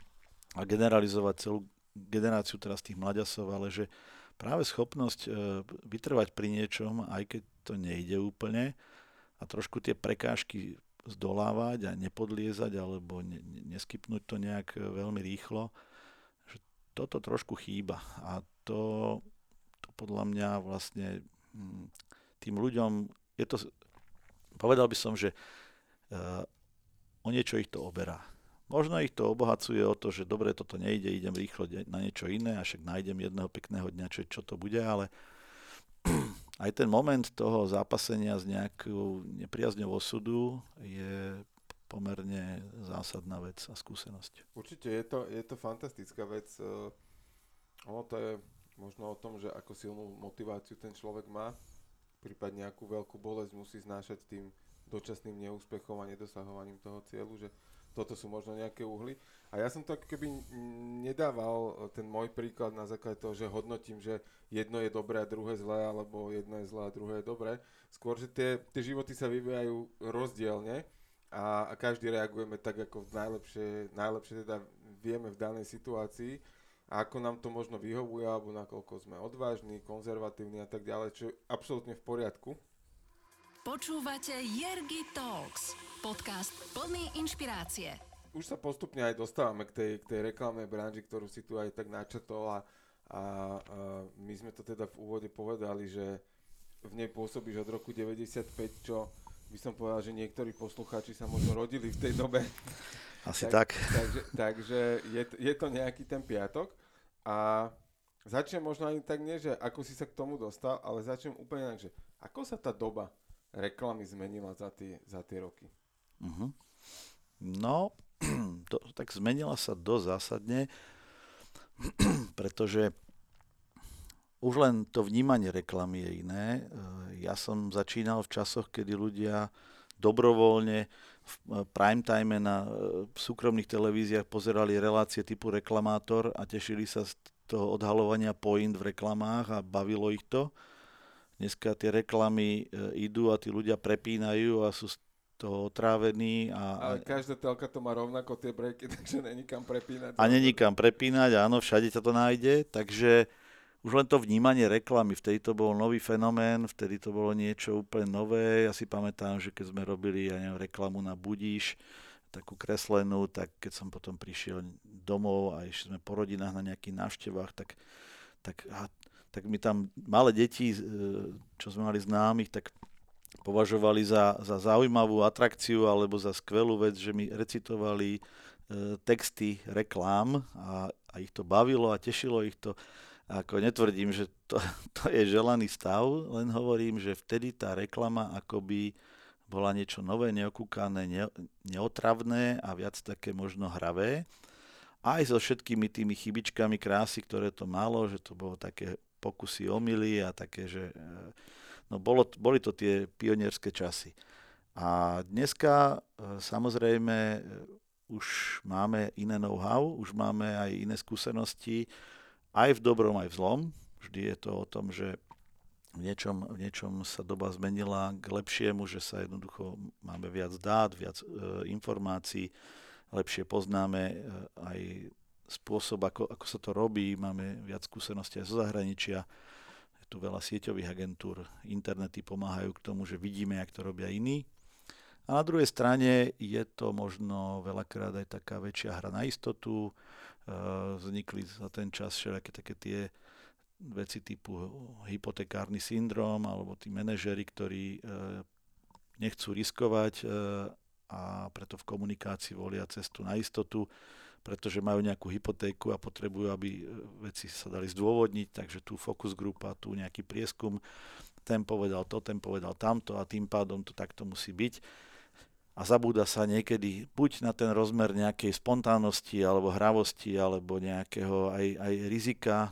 a generalizovať celú generáciu teraz tých mlaďasov, ale že práve schopnosť vytrvať pri niečom, aj keď to nejde úplne, a trošku tie prekážky zdolávať a nepodliezať alebo neskypnúť to nejak veľmi rýchlo, že toto trošku chýba. A to podľa mňa vlastne tým ľuďom, je to, povedal by som, že o niečo ich to oberá. Možno ich to obohacuje o to, že dobre, toto nejde, idem rýchlo na niečo iné, a však nájdem jedného pekného dňa, čo to bude, ale aj ten moment toho zápasenia s nejakou nepriazňou osudu je pomerne zásadná vec a skúsenosť. Určite je to fantastická vec. Ono to je možno o tom, že ako silnú motiváciu ten človek má, prípadne nejakú veľkú bolesť musí znášať tým dočasným neúspechom a nedosahovaním toho cieľu, že toto sú možno nejaké uhly. A ja som to keby nedával ten môj príklad na základe toho, že hodnotím, že jedno je dobré a druhé zlé, alebo jedno je zlé a druhé je dobré. Skôr, že tie životy sa vyvíjajú rozdielne a každý reagujeme tak, ako najlepšie teda vieme v danej situácii. A ako nám to možno vyhovuje, alebo nakoľko sme odvážni, konzervatívni a tak ďalej, čo je absolútne v poriadku. Počúvate Jergy Talks, Podcast plný inšpirácie. Už sa postupne aj dostávame k tej reklamnej branži, ktorú si tu aj tak načrtol a my sme to teda v úvode povedali, že v nej pôsobíš od roku 95, čo by som povedal, že niektorí poslucháči sa možno rodili v tej dobe. Asi tak. Takže je to nejaký ten piatok a začnem možno ani tak nie, že ako si sa k tomu dostal, ale začnem úplne tak, že ako sa tá doba reklamy zmenila za tie roky? Uh-huh. No, tak zmenila sa dosť zásadne, pretože už len to vnímanie reklamy je iné. Ja som začínal v časoch, kedy ľudia dobrovoľne v prime time na súkromných televíziách pozerali relácie typu reklamátor a tešili sa z toho odhalovania point v reklamách a bavilo ich to. Dneska tie reklamy idú a tí ľudia prepínajú a sú z toho otrávení. Ale každá telka to má rovnako tie breaky, takže není kam prepínať. A není kam prepínať, áno, všade ťa to nájde. Takže už len to vnímanie reklamy, vtedy to bol nový fenomén, vtedy to bolo niečo úplne nové. Ja si pamätám, že keď sme robili reklamu na Budíš, takú kreslenú, tak keď som potom prišiel domov a ešte sme po rodinách na nejakých návštevách, tak my tam malé deti, čo sme mali známych, tak považovali za zaujímavú atrakciu alebo za skvelú vec, že mi recitovali texty reklám a ich to bavilo a tešilo ich to. Ako netvrdím, že to je želaný stav, len hovorím, že vtedy tá reklama akoby bola niečo nové, neokúkané, neotravné a viac také možno hravé. Aj so všetkými tými chybičkami krásy, ktoré to malo, že to bolo také pokusy omily a také, že no boli to tie pionierské časy. A dneska samozrejme už máme iné know-how, už máme aj iné skúsenosti, aj v dobrom, aj v zlom. Vždy je to o tom, že v niečom sa doba zmenila k lepšiemu, že sa jednoducho máme viac dát, viac informácií, lepšie poznáme aj spôsob, ako sa to robí, máme viac skúseností aj zo zahraničia, je tu veľa sieťových agentúr, internety pomáhajú k tomu, že vidíme, jak to robia iní. A na druhej strane je to možno veľakrát aj taká väčšia hra na istotu, vznikli za ten čas všelijaké také tie veci typu hypotekárny syndrom alebo tí manažeri, ktorí nechcú riskovať a preto v komunikácii volia cestu na istotu, pretože majú nejakú hypotéku a potrebujú, aby veci sa dali zdôvodniť, takže tu focus group a tu nejaký prieskum, ten povedal to, ten povedal tamto a tým pádom to takto musí byť. A zabúda sa niekedy buď na ten rozmer nejakej spontánnosti alebo hravosti, alebo nejakého aj rizika.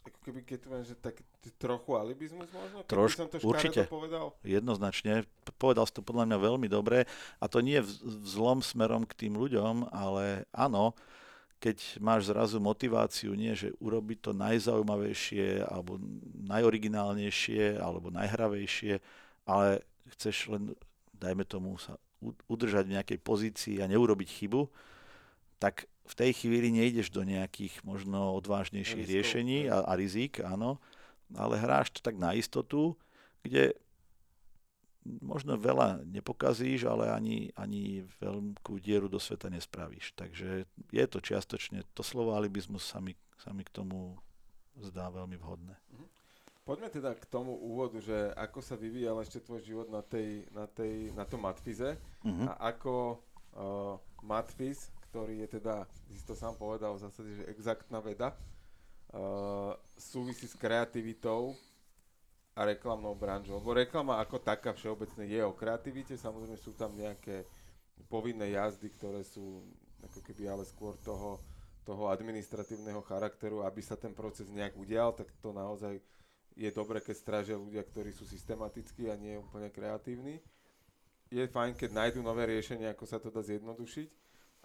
Ako keby keď to máš, že tak trochu alibizmus možno? Keby som to určite povedal? Jednoznačne. Povedal si to podľa mňa veľmi dobre. A to nie je v zlom smerom k tým ľuďom, ale áno, keď máš zrazu motiváciu, nie že urobiť to najzaujímavejšie, alebo najoriginálnejšie, alebo najhravejšie, ale chceš len, dajme tomu, sa udržať v nejakej pozícii a neurobiť chybu, tak v tej chvíli nejdeš do nejakých možno odvážnejších riešení a rizík, áno, ale hráš to tak na istotu, kde možno veľa nepokazíš, ale ani veľkú dieru do sveta nespravíš. Takže je to čiastočne, to slovo alibizmus sa mi k tomu zdá veľmi vhodné. Poďme teda k tomu úvodu, že ako sa vyvíjal ešte tvoj život na tom Matfize, uh-huh, a ako Matfiz, ktorý je teda, si to sám povedal v zásade, že exaktná veda, súvisí s kreativitou a reklamnou branžou. Lebo reklama ako taká všeobecne je o kreativite, samozrejme sú tam nejaké povinné jazdy, ktoré sú ako keby ale skôr toho administratívneho charakteru, aby sa ten proces nejak udial, tak to naozaj je dobre, keď strážia ľudia, ktorí sú systematickí a nie úplne kreatívni. Je fajn, keď nájdu nové riešenie, ako sa to dá zjednodušiť,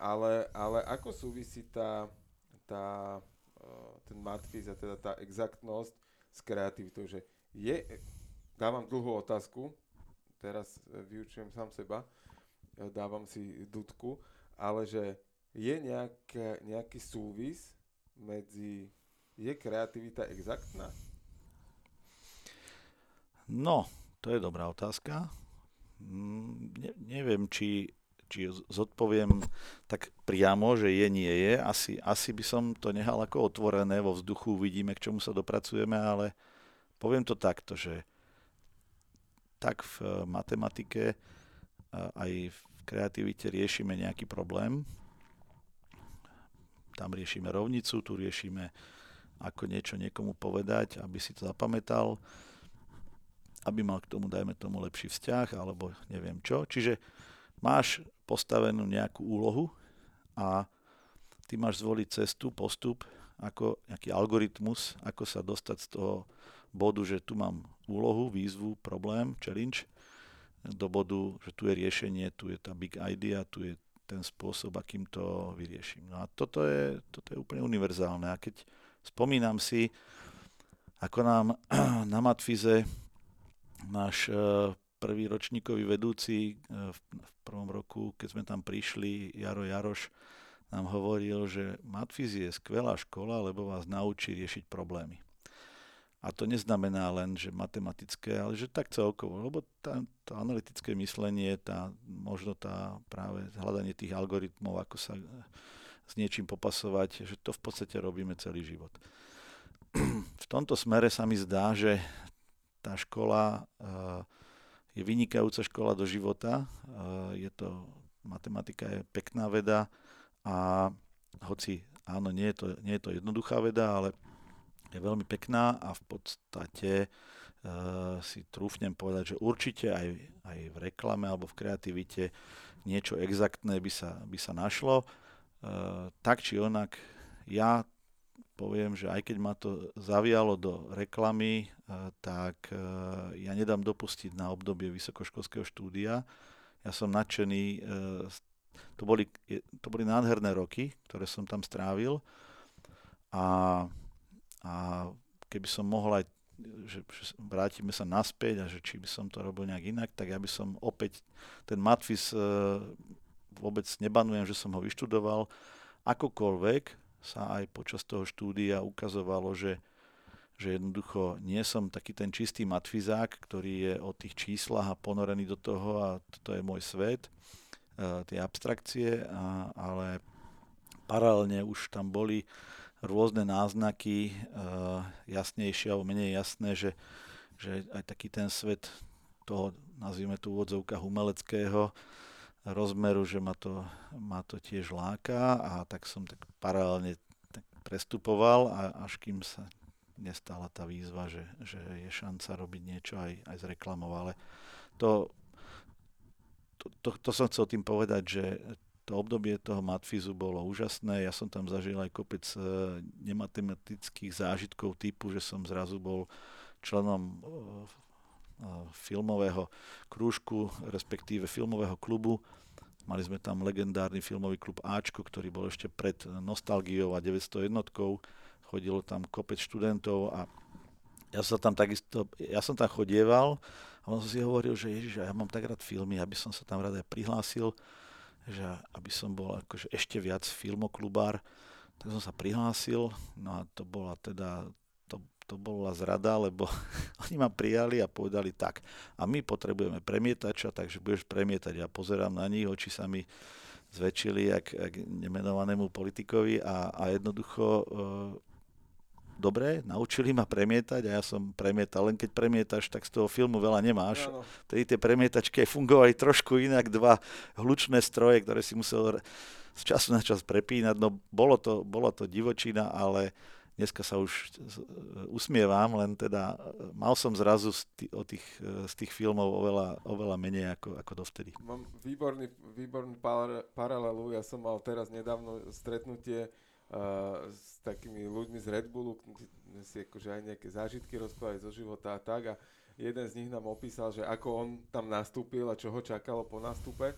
ale ako súvisí ten matfiz a teda tá exaktnosť s kreativitou, že dávam dlhú otázku, teraz vyučujem sám seba, dávam si dudku, ale že je nejaký súvis medzi, je kreativita exaktná? No, to je dobrá otázka. Neviem, či zodpoviem tak priamo, že je, nie je. Asi by som to nehal ako otvorené, vo vzduchu uvidíme, k čomu sa dopracujeme, ale poviem to takto, že tak v matematike aj v kreativite riešime nejaký problém. Tam riešime rovnicu, tu riešime, ako niečo niekomu povedať, aby si to zapamätal, aby mal k tomu, dajme tomu, lepší vzťah, alebo neviem čo. Čiže máš postavenú nejakú úlohu a ty máš zvoliť cestu, postup, ako nejaký algoritmus, ako sa dostať z toho bodu, že tu mám úlohu, výzvu, problém, challenge, do bodu, že tu je riešenie, tu je tá big idea, tu je ten spôsob, akým to vyrieším. No a toto je úplne univerzálne. A keď spomínam si, ako nám na matfize náš prvý ročníkový vedúci v prvom roku, keď sme tam prišli, Jaro Jaroš, nám hovoril, že matfiz je skvelá škola, lebo vás naučí riešiť problémy. A to neznamená len, že matematické, ale že tak celkovo, lebo to analytické myslenie, možno práve hľadanie tých algoritmov, ako sa s niečím popasovať, že to v podstate robíme celý život. V tomto smere sa mi zdá, že tá škola je vynikajúca škola do života, matematika je pekná veda a hoci áno, nie je to jednoduchá veda, ale je veľmi pekná a v podstate si trúfnem povedať, že určite aj v reklame alebo v kreativite niečo exaktné by sa našlo. Tak či onak, ja poviem, že aj keď ma to zavialo do reklamy, tak ja nedám dopustiť na obdobie vysokoškolského štúdia. Ja som nadšený, to boli nádherné roky, ktoré som tam strávil a keby som mohol aj, že vrátime sa naspäť a že či by som to robil nejak inak, tak ja by som opäť ten matfiz, vôbec nebanujem, že som ho vyštudoval. Akokoľvek sa aj počas toho štúdia ukazovalo, že jednoducho nie som taký ten čistý matfizák, ktorý je o tých číslach a ponorený do toho a to je môj svet, tie abstrakcie, ale paralelne už tam boli rôzne náznaky, jasnejšie alebo menej jasné, že aj taký ten svet toho, nazvime to v úvodzovkách, umeleckého rozmeru, že ma to tiež láka a tak som tak paralelne tak prestupoval a až kým sa nestala tá výzva, že je šanca robiť niečo aj z reklamov. Ale to som chcel tým povedať, že to obdobie toho matfizu bolo úžasné. Ja som tam zažil aj kopec nematematických zážitkov typu, že som zrazu bol členom filmového krúžku, respektíve filmového klubu. Mali sme tam legendárny filmový klub Ačko, ktorý bol ešte pred nostalgiou a 901. Chodilo tam kopec študentov a ja som tam chodieval a on som si hovoril, že ježiš, ja mám tak rád filmy, aby som sa tam rád aj prihlásil, že aby som bol akože ešte viac filmoklubár, tak som sa prihlásil, no a to bola zrada, lebo oni ma prijali a povedali tak, a my potrebujeme premietača, takže budeš premietať. Ja pozerám na nich, oči sa mi zväčšili jak nemenovanému politikovi a jednoducho dobre, naučili ma premietať a ja som premietal. Len keď premietaš, tak z toho filmu veľa nemáš. No. Tedy tie premietačky fungovali trošku inak, dva hlučné stroje, ktoré si musel z času na čas prepínať. No bola to divočina, ale dneska sa už usmievam, len teda mal som zrazu z tých filmov oveľa menej ako dovtedy. Mám výborný paralelu. Ja som mal teraz nedávno stretnutie s takými ľuďmi z Red Bullu, kde si akože aj nejaké zážitky rozprávajú zo života a tak. A jeden z nich nám opísal, že ako on tam nastúpil a čo ho čakalo po nástupe.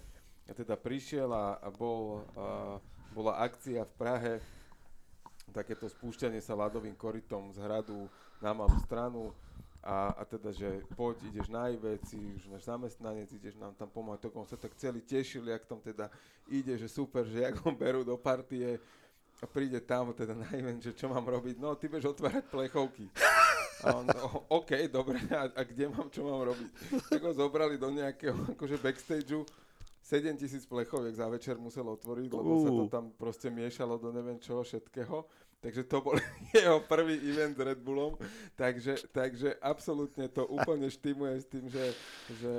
A teda prišiel a bola akcia v Prahe, takéto spúšťanie sa ľadovým korytom z hradu na malú stranu. A teda, že poď, ideš na Iveci, už máš zamestnanec, ideš nám tam pomáhať. Tokom sa tak celí tešili, jak tam teda ide, že super, že jak ho berú do partie. A príde tam teda na event, že čo mám robiť? No, ty budeš otvárať plechovky. A on, OK, dobre, a kde mám, čo mám robiť? Tak ho zobrali do nejakého akože backstageu, 7000 plechoviek za večer musel otvoriť, lebo sa to tam proste miešalo do neviem čoho všetkého. Takže to bol jeho prvý event s Red Bullom. Takže absolútne to úplne štimuje s tým, že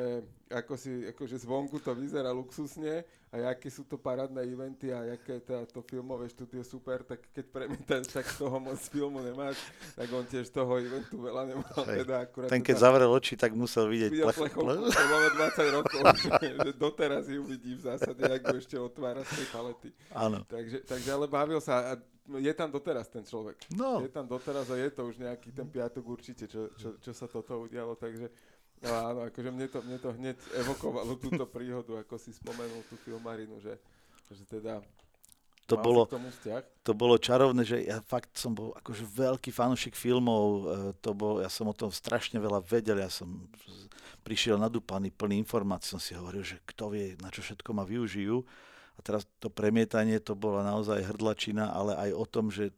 ako si, akože zvonku to vyzerá luxusne a aké sú to parádne eventy a aké to filmové štúdio super, tak keď premietaš, tak toho moc filmu nemáš, tak on tiež toho eventu veľa nemal. Teda ten keď zavrel oči, tak musel vidieť plechovku. To máme 20 rokov, že doteraz ju vidí v zásade, ak ešte otvára z tej palety. Áno. Takže ale bavil sa. Je tam doteraz ten človek. No. Je tam doteraz a je to už nejaký ten piatok určite, čo sa toto udialo, takže áno, akože mne to hneď evokovalo túto príhodu, ako si spomenul tú filmarinu, že teda k tomu vzťah. To bolo čarovné, že ja fakt som bol akože veľký fanúšik filmov, ja som o tom strašne veľa vedel, ja som prišiel nadúpaný, plný informácií, som si hovoril, že kto vie, na čo všetko ma využijú. A teraz to premietanie, to bola naozaj hrdlačina, ale aj o tom, že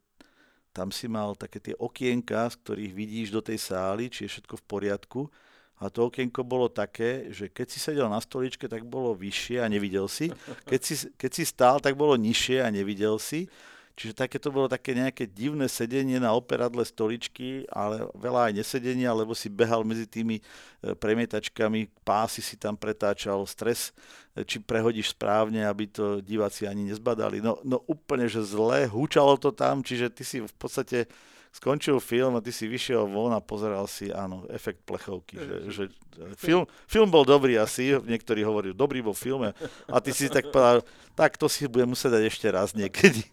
tam si mal také tie okienka, z ktorých vidíš do tej sály, či je všetko v poriadku. A to okienko bolo také, že keď si sedel na stoličke, tak bolo vyššie a nevidel si. Keď si stál, tak bolo nižšie a nevidel si. Čiže to bolo také nejaké divné sedenie na operadle stoličky, ale veľa aj nesedenia, lebo si behal medzi tými premietačkami, pásy si tam pretáčal, stres, či prehodíš správne, aby to diváci ani nezbadali. No úplne, že zle, húčalo to tam, čiže ty si v podstate skončil film a ty si vyšiel von a pozeral si, áno, efekt plechovky. Že film bol dobrý asi, niektorí hovorili, dobrý bol film, a ty si tak povedal, tak to si budem musieť dať ešte raz niekedy.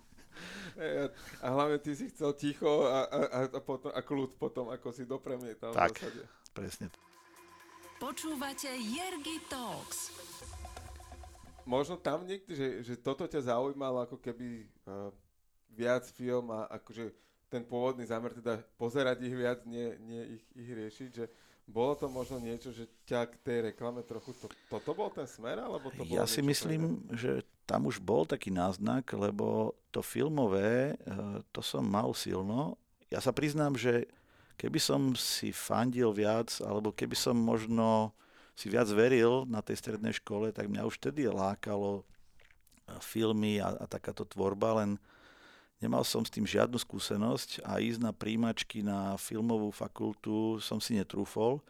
A hlavne ty si chcel ticho a kľud potom, ako si dopremietal. Tak, presne. Počúvate Jergy Talks. Možno tam niekde, že toto ťa zaujímalo ako keby viac film a akože ten pôvodný zámer, teda pozerať ich viac, nie ich riešiť, že bolo to možno niečo, že ťa k tej reklame trochu... Toto bol ten smer, alebo to bolo niečo? Ja si myslím, že tam už bol taký náznak, lebo to filmové, to som mal silno. Ja sa priznám, že keby som si fandil viac, alebo keby som možno si viac veril na tej strednej škole, tak mňa už vtedy lákalo filmy a takáto tvorba, len nemal som s tým žiadnu skúsenosť a ísť na príjmačky na filmovú fakultu som si netrúfol,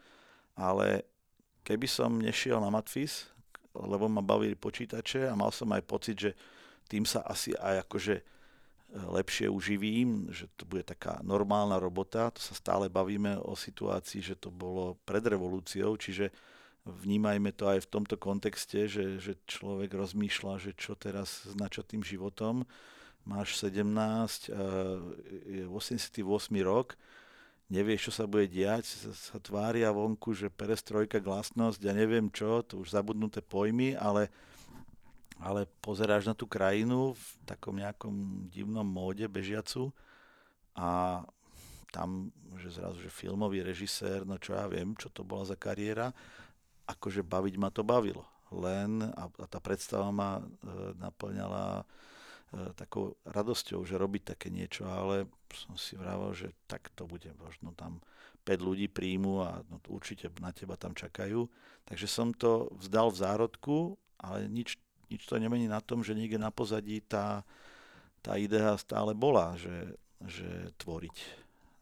ale keby som nešiel na matfis, lebo ma bavili počítače a mal som aj pocit, že tým sa asi aj akože lepšie uživím, že to bude taká normálna robota, to sa stále bavíme o situácii, že to bolo pred revolúciou, čiže vnímajme to aj v tomto kontexte, že človek rozmýšľa, že čo teraz znača tým životom. Máš 17, 88 rok, nevieš, čo sa bude diať, sa tvária vonku, že perestrojka, glasnosť, ja neviem čo, to už zabudnuté pojmy, ale pozeráš na tú krajinu v takom nejakom divnom móde bežiacu a tam, že zrazu, že filmový režisér, no čo ja viem, čo to bola za kariéra, akože baviť ma to bavilo. Len a tá predstava ma naplňala takou radosťou, že robiť také niečo, ale som si vravel, že tak to bude, možno tam 5 ľudí príjmu a no, určite na teba tam čakajú. Takže som to vzdal v zárodku, ale nič to nemení na tom, že niekde na pozadí tá idea stále bola, že tvoriť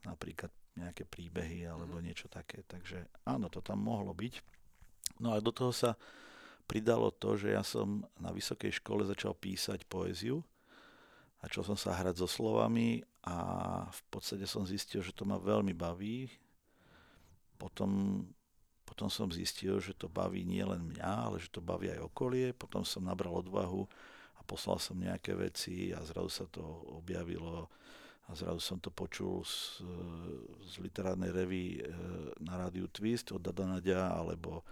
napríklad nejaké príbehy alebo niečo také. Takže áno, to tam mohlo byť. No a do toho sa pridalo to, že ja som na vysokej škole začal písať poéziu. Začal som sa hrať so slovami a v podstate som zistil, že to ma veľmi baví. Potom som zistil, že to baví nielen mňa, ale že to baví aj okolie. Potom som nabral odvahu a poslal som nejaké veci a zrazu sa to objavilo a zrazu som to počul z literárnej revy na rádiu Twist od Dadanaďa, alebo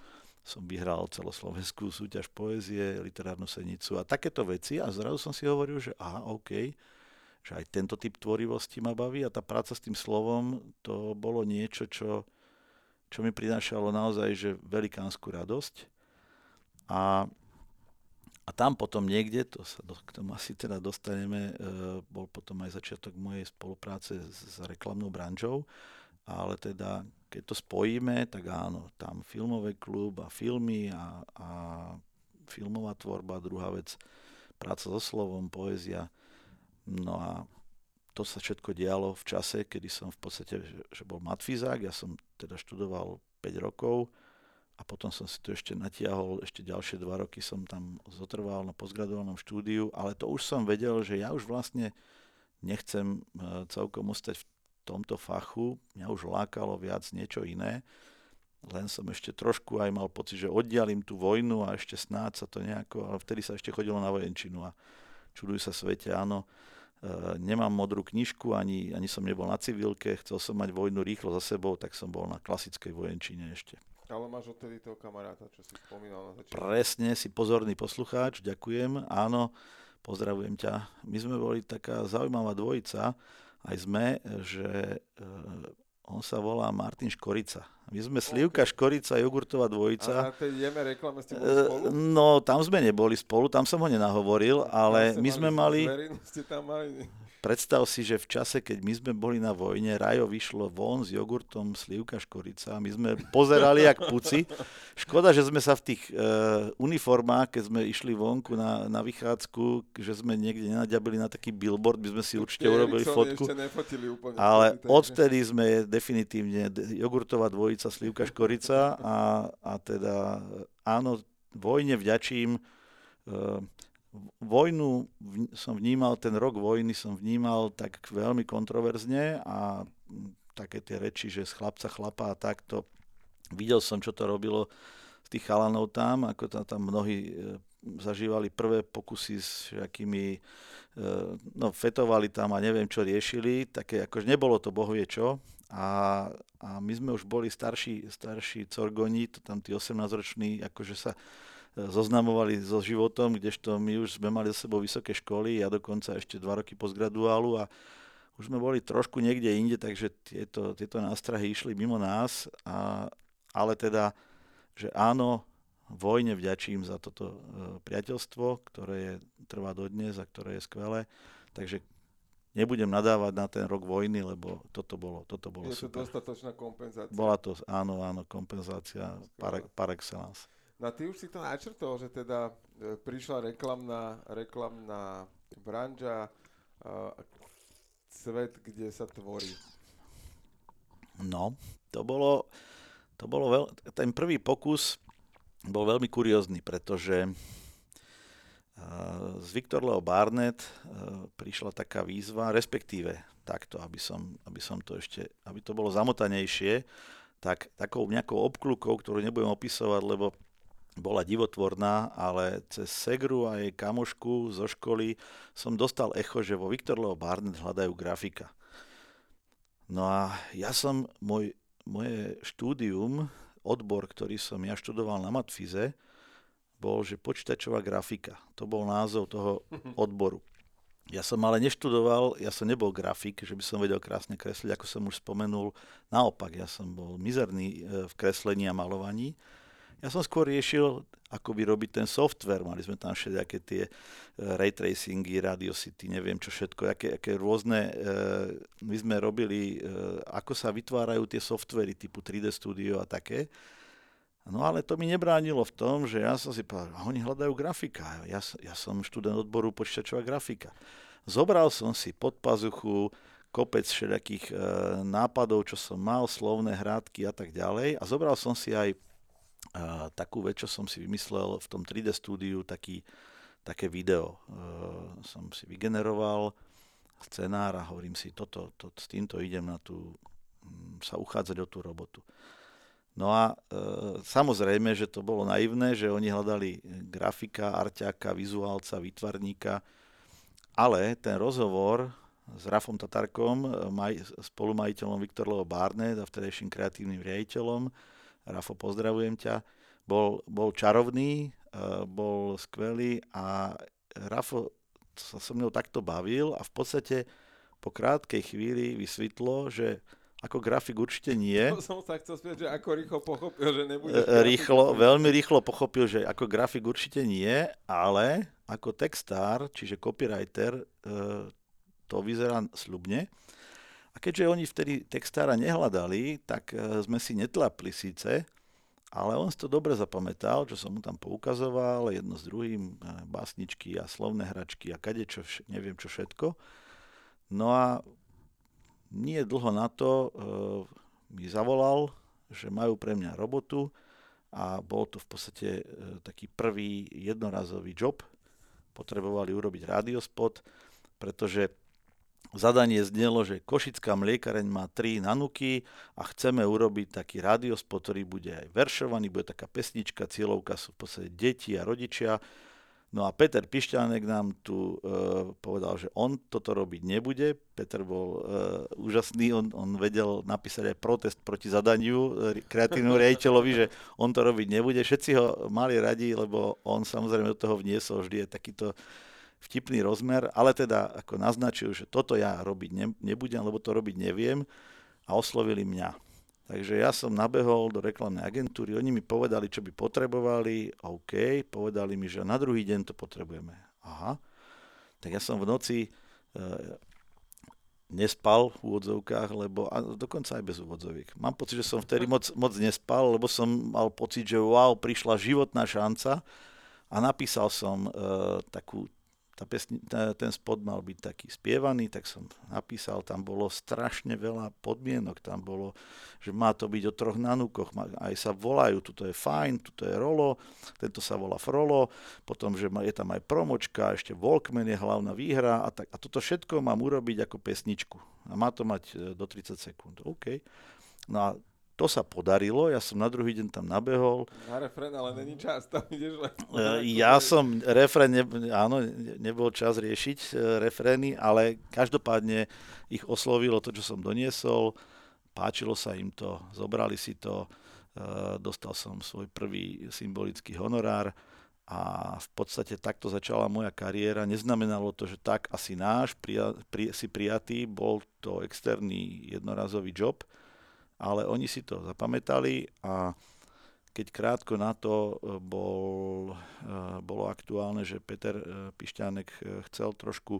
som vyhral celoslovenskú súťaž poézie, literárnu senicu a takéto veci a zrazu som si hovoril, že aha, OK, že aj tento typ tvorivosti ma baví a tá práca s tým slovom, to bolo niečo, čo mi prinášalo naozaj, že velikánsku radosť a tam potom niekde, k tomu asi teda dostaneme, bol potom aj začiatok mojej spolupráce s reklamnou branžou ale teda keď to spojíme, tak áno, tam filmový klub a filmy a filmová tvorba, druhá vec, práca so slovom, poézia. No a to sa všetko dialo v čase, kedy som v podstate, že bol matfizák, ja som teda študoval 5 rokov a potom som si to ešte natiahol, ešte ďalšie 2 roky som tam zotrval na postgraduálnom štúdiu, ale to už som vedel, že ja už vlastne nechcem celkom ostať v tomto fachu, mňa už lákalo viac niečo iné, len som ešte trošku aj mal pocit, že oddialím tú vojnu a ešte snáď sa to nejako, ale vtedy sa ešte chodilo na vojenčinu a čuduj sa svete, áno. Nemám modrú knižku, ani som nebol na civilke, chcel som mať vojnu rýchlo za sebou, tak som bol na klasickej vojenčine ešte. Ale máš odtedy toho kamaráta, čo si spomínal na začiatku. Presne, si pozorný poslucháč, ďakujem, áno, pozdravujem ťa. My sme boli taká zaujímavá dvojica, aj sme, že on sa volá Martin Škorica. My sme Slivka, Škorica, jogurtová dvojica. A na tej jeme reklame ste boli spolu? No, tam sme neboli spolu, tam som ho nenahovoril, ale my sme mali... Zverinu ste tam mali. Predstav si, že v čase, keď my sme boli na vojne, Rajo vyšlo von s jogurtom Slivka, Škorica. My sme pozerali jak puci. Škoda, že sme sa v tých uniformách, keď sme išli vonku na vychádzku, že sme niekde nenaďabili na taký billboard, my sme si určite urobili fotku. Ale odtedy sme definitívne jogurtová dvojica Slivka Škorica a teda áno, vojne vďačím. Vojnu som vnímal, ten rok vojny som vnímal tak veľmi kontroverzne a také tie reči, že z chlapca chlapa a takto. Videl som, čo to robilo s tých chalanov tam, ako tam mnohí zažívali prvé pokusy s akými, fetovali tam a neviem, čo riešili. Také akože nebolo to bohvie čo. A my sme už boli starší corgoni, to tam tí 18-roční akože sa zoznamovali so životom, kdežto my už sme mali za sebou vysoké školy, ja dokonca ešte 2 roky postgraduálu a už sme boli trošku niekde inde, takže tieto nástrahy išli mimo nás, ale teda, že áno, vojne vďačím za toto priateľstvo, ktoré trvá dodnes a ktoré je skvelé, takže nebudem nadávať na ten rok vojny, lebo toto bolo je super. Je to dostatočná kompenzácia. Bola to, áno, kompenzácia par excellence. No ty už si to načrtol, že teda prišla reklamná branža, svet, kde sa tvorí. No, ten prvý pokus bol veľmi kuriózny, pretože z Victor Lovebarnet prišla taká výzva, respektíve takto, aby som to ešte, aby to bolo zamotanejšie, tak takou nejakou obklukou, ktorú nebudem opisovať, lebo bola divotvorná, ale cez Segru a jej kamošku zo školy som dostal echo, že vo Victor Lovebarnet hľadajú grafika. No a ja som moje štúdium, odbor, ktorý som ja študoval na matfize, bol, že počítačová grafika. To bol názov toho odboru. Ja som ale neštudoval, ja som nebol grafik, že by som vedel krásne kresliť, ako som už spomenul. Naopak, ja som bol mizerný v kreslení a malovaní. Ja som skôr riešil, ako by robiť ten software. Mali sme tam všetky tie ray tracingy, Radio City, neviem čo všetko, aké rôzne. My sme robili, ako sa vytvárajú tie softvery typu 3D Studio a také. No ale to mi nebránilo v tom, že ja som si povedal, oni hľadajú grafika. Ja som študent odboru počítačová grafika. Zobral som si pod pazuchu kopec všelijakých nápadov, čo som mal, slovné hrádky a tak ďalej. A zobral som si aj takú vec, čo som si vymyslel v tom 3D štúdiu, také video. Som si vygeneroval scenár a hovorím si, s týmto idem sa uchádzať o tú robotu. No a samozrejme, že to bolo naivné, že oni hľadali grafika, arťáka, vizuálca, výtvarníka, ale ten rozhovor s Rafom Tatarkom, spolumajiteľom Victor Lovebarnet a vtedejším kreatívnym riaditeľom, Rafo, pozdravujem ťa, bol čarovný, bol skvelý a Rafo sa so mnou takto bavil a v podstate po krátkej chvíli vysvetlo, že ako grafik určite nie. Som sa chcel spýtať, že ako rýchlo pochopil, že nebudeš grafik. Veľmi rýchlo pochopil, že ako grafik určite nie, ale ako textár, čiže copywriter, to vyzerá sľubne. A keďže oni vtedy textára nehľadali, tak sme si netlapli síce, ale on si to dobre zapamätal, čo som mu tam poukazoval, jedno s druhým, básničky a slovné hračky a kadečo, neviem čo všetko. No a nie dlho na to mi zavolal, že majú pre mňa robotu a bol to v podstate taký prvý jednorazový job. Potrebovali urobiť rádiosspot, pretože zadanie znelo, že Košická mliekareň má 3 nanuky a chceme urobiť taký rádiosspot, ktorý bude aj veršovaný, bude taká pesnička, cieľovka sú v podstate deti a rodičia. No a Peter Pišťanek nám tu povedal, že on toto robiť nebude. Peter bol úžasný, on vedel napísať aj protest proti zadaniu kreatívnemu riaditeľovi, že on to robiť nebude. Všetci ho mali radi, lebo on samozrejme do toho vniesol vždy je takýto vtipný rozmer, ale teda ako naznačil, že toto ja robiť nebudem, lebo to robiť neviem a oslovili mňa. Takže ja som nabehol do reklamnej agentúry, oni mi povedali, čo by potrebovali, OK, povedali mi, že na druhý deň to potrebujeme. Aha, tak ja som v noci nespal v úvodzovkách, lebo a dokonca aj bez úvodzoviek. Mám pocit, že som vtedy moc nespal, lebo som mal pocit, že wow, prišla životná šanca a napísal som takú ten spot mal byť taký spievaný, tak som napísal, tam bolo strašne veľa podmienok, tam bolo, že má to byť o 3 nanukoch, aj sa volajú, tuto je fajn, tuto je Rolo, tento sa volá Frolo, potom, že je tam aj promočka, ešte Walkman je hlavná výhra a toto všetko mám urobiť ako pesničku a má to mať do 30 sekúnd, OK. No a to sa podarilo, ja som na druhý deň tam nabehol. Na refrén, ale není čas, tam ideš len. Ja som refrén, nebol čas riešiť refrény, ale každopádne ich oslovilo to, čo som doniesol, páčilo sa im to, zobrali si to, dostal som svoj prvý symbolický honorár a v podstate takto začala moja kariéra. Neznamenalo to, že tak asi náš, si prijatý, bol to externý jednorazový job, ale oni si to zapamätali a keď krátko na to bolo aktuálne, že Peter Pišťanek chcel trošku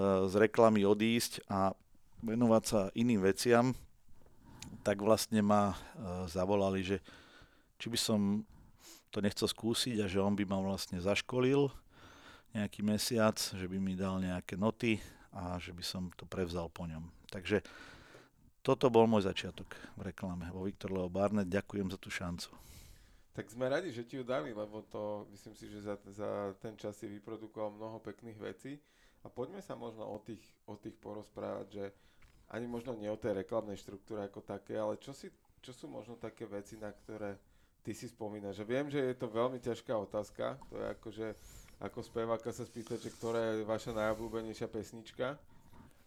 z reklamy odísť a venovať sa iným veciam, tak vlastne ma zavolali, že či by som to nechcel skúsiť a že on by ma vlastne zaškolil nejaký mesiac, že by mi dal nejaké noty a že by som to prevzal po ňom. Takže toto bol môj začiatok v reklame vo Victor Lovebar. Ďakujem za tú šancu. Tak sme radi, že ti ju dali, lebo to myslím si, že za ten čas si vyprodukoval mnoho pekných vecí. A poďme sa možno o tých porozprávať, že ani možno nie o tej reklamnej štruktúre ako také, ale čo sú možno také veci, na ktoré ty si spomínaš? Že viem, že je to veľmi ťažká otázka. To je akože, ako speváka sa spýtať, že ktorá je vaša najobľúbenejšia pesnička,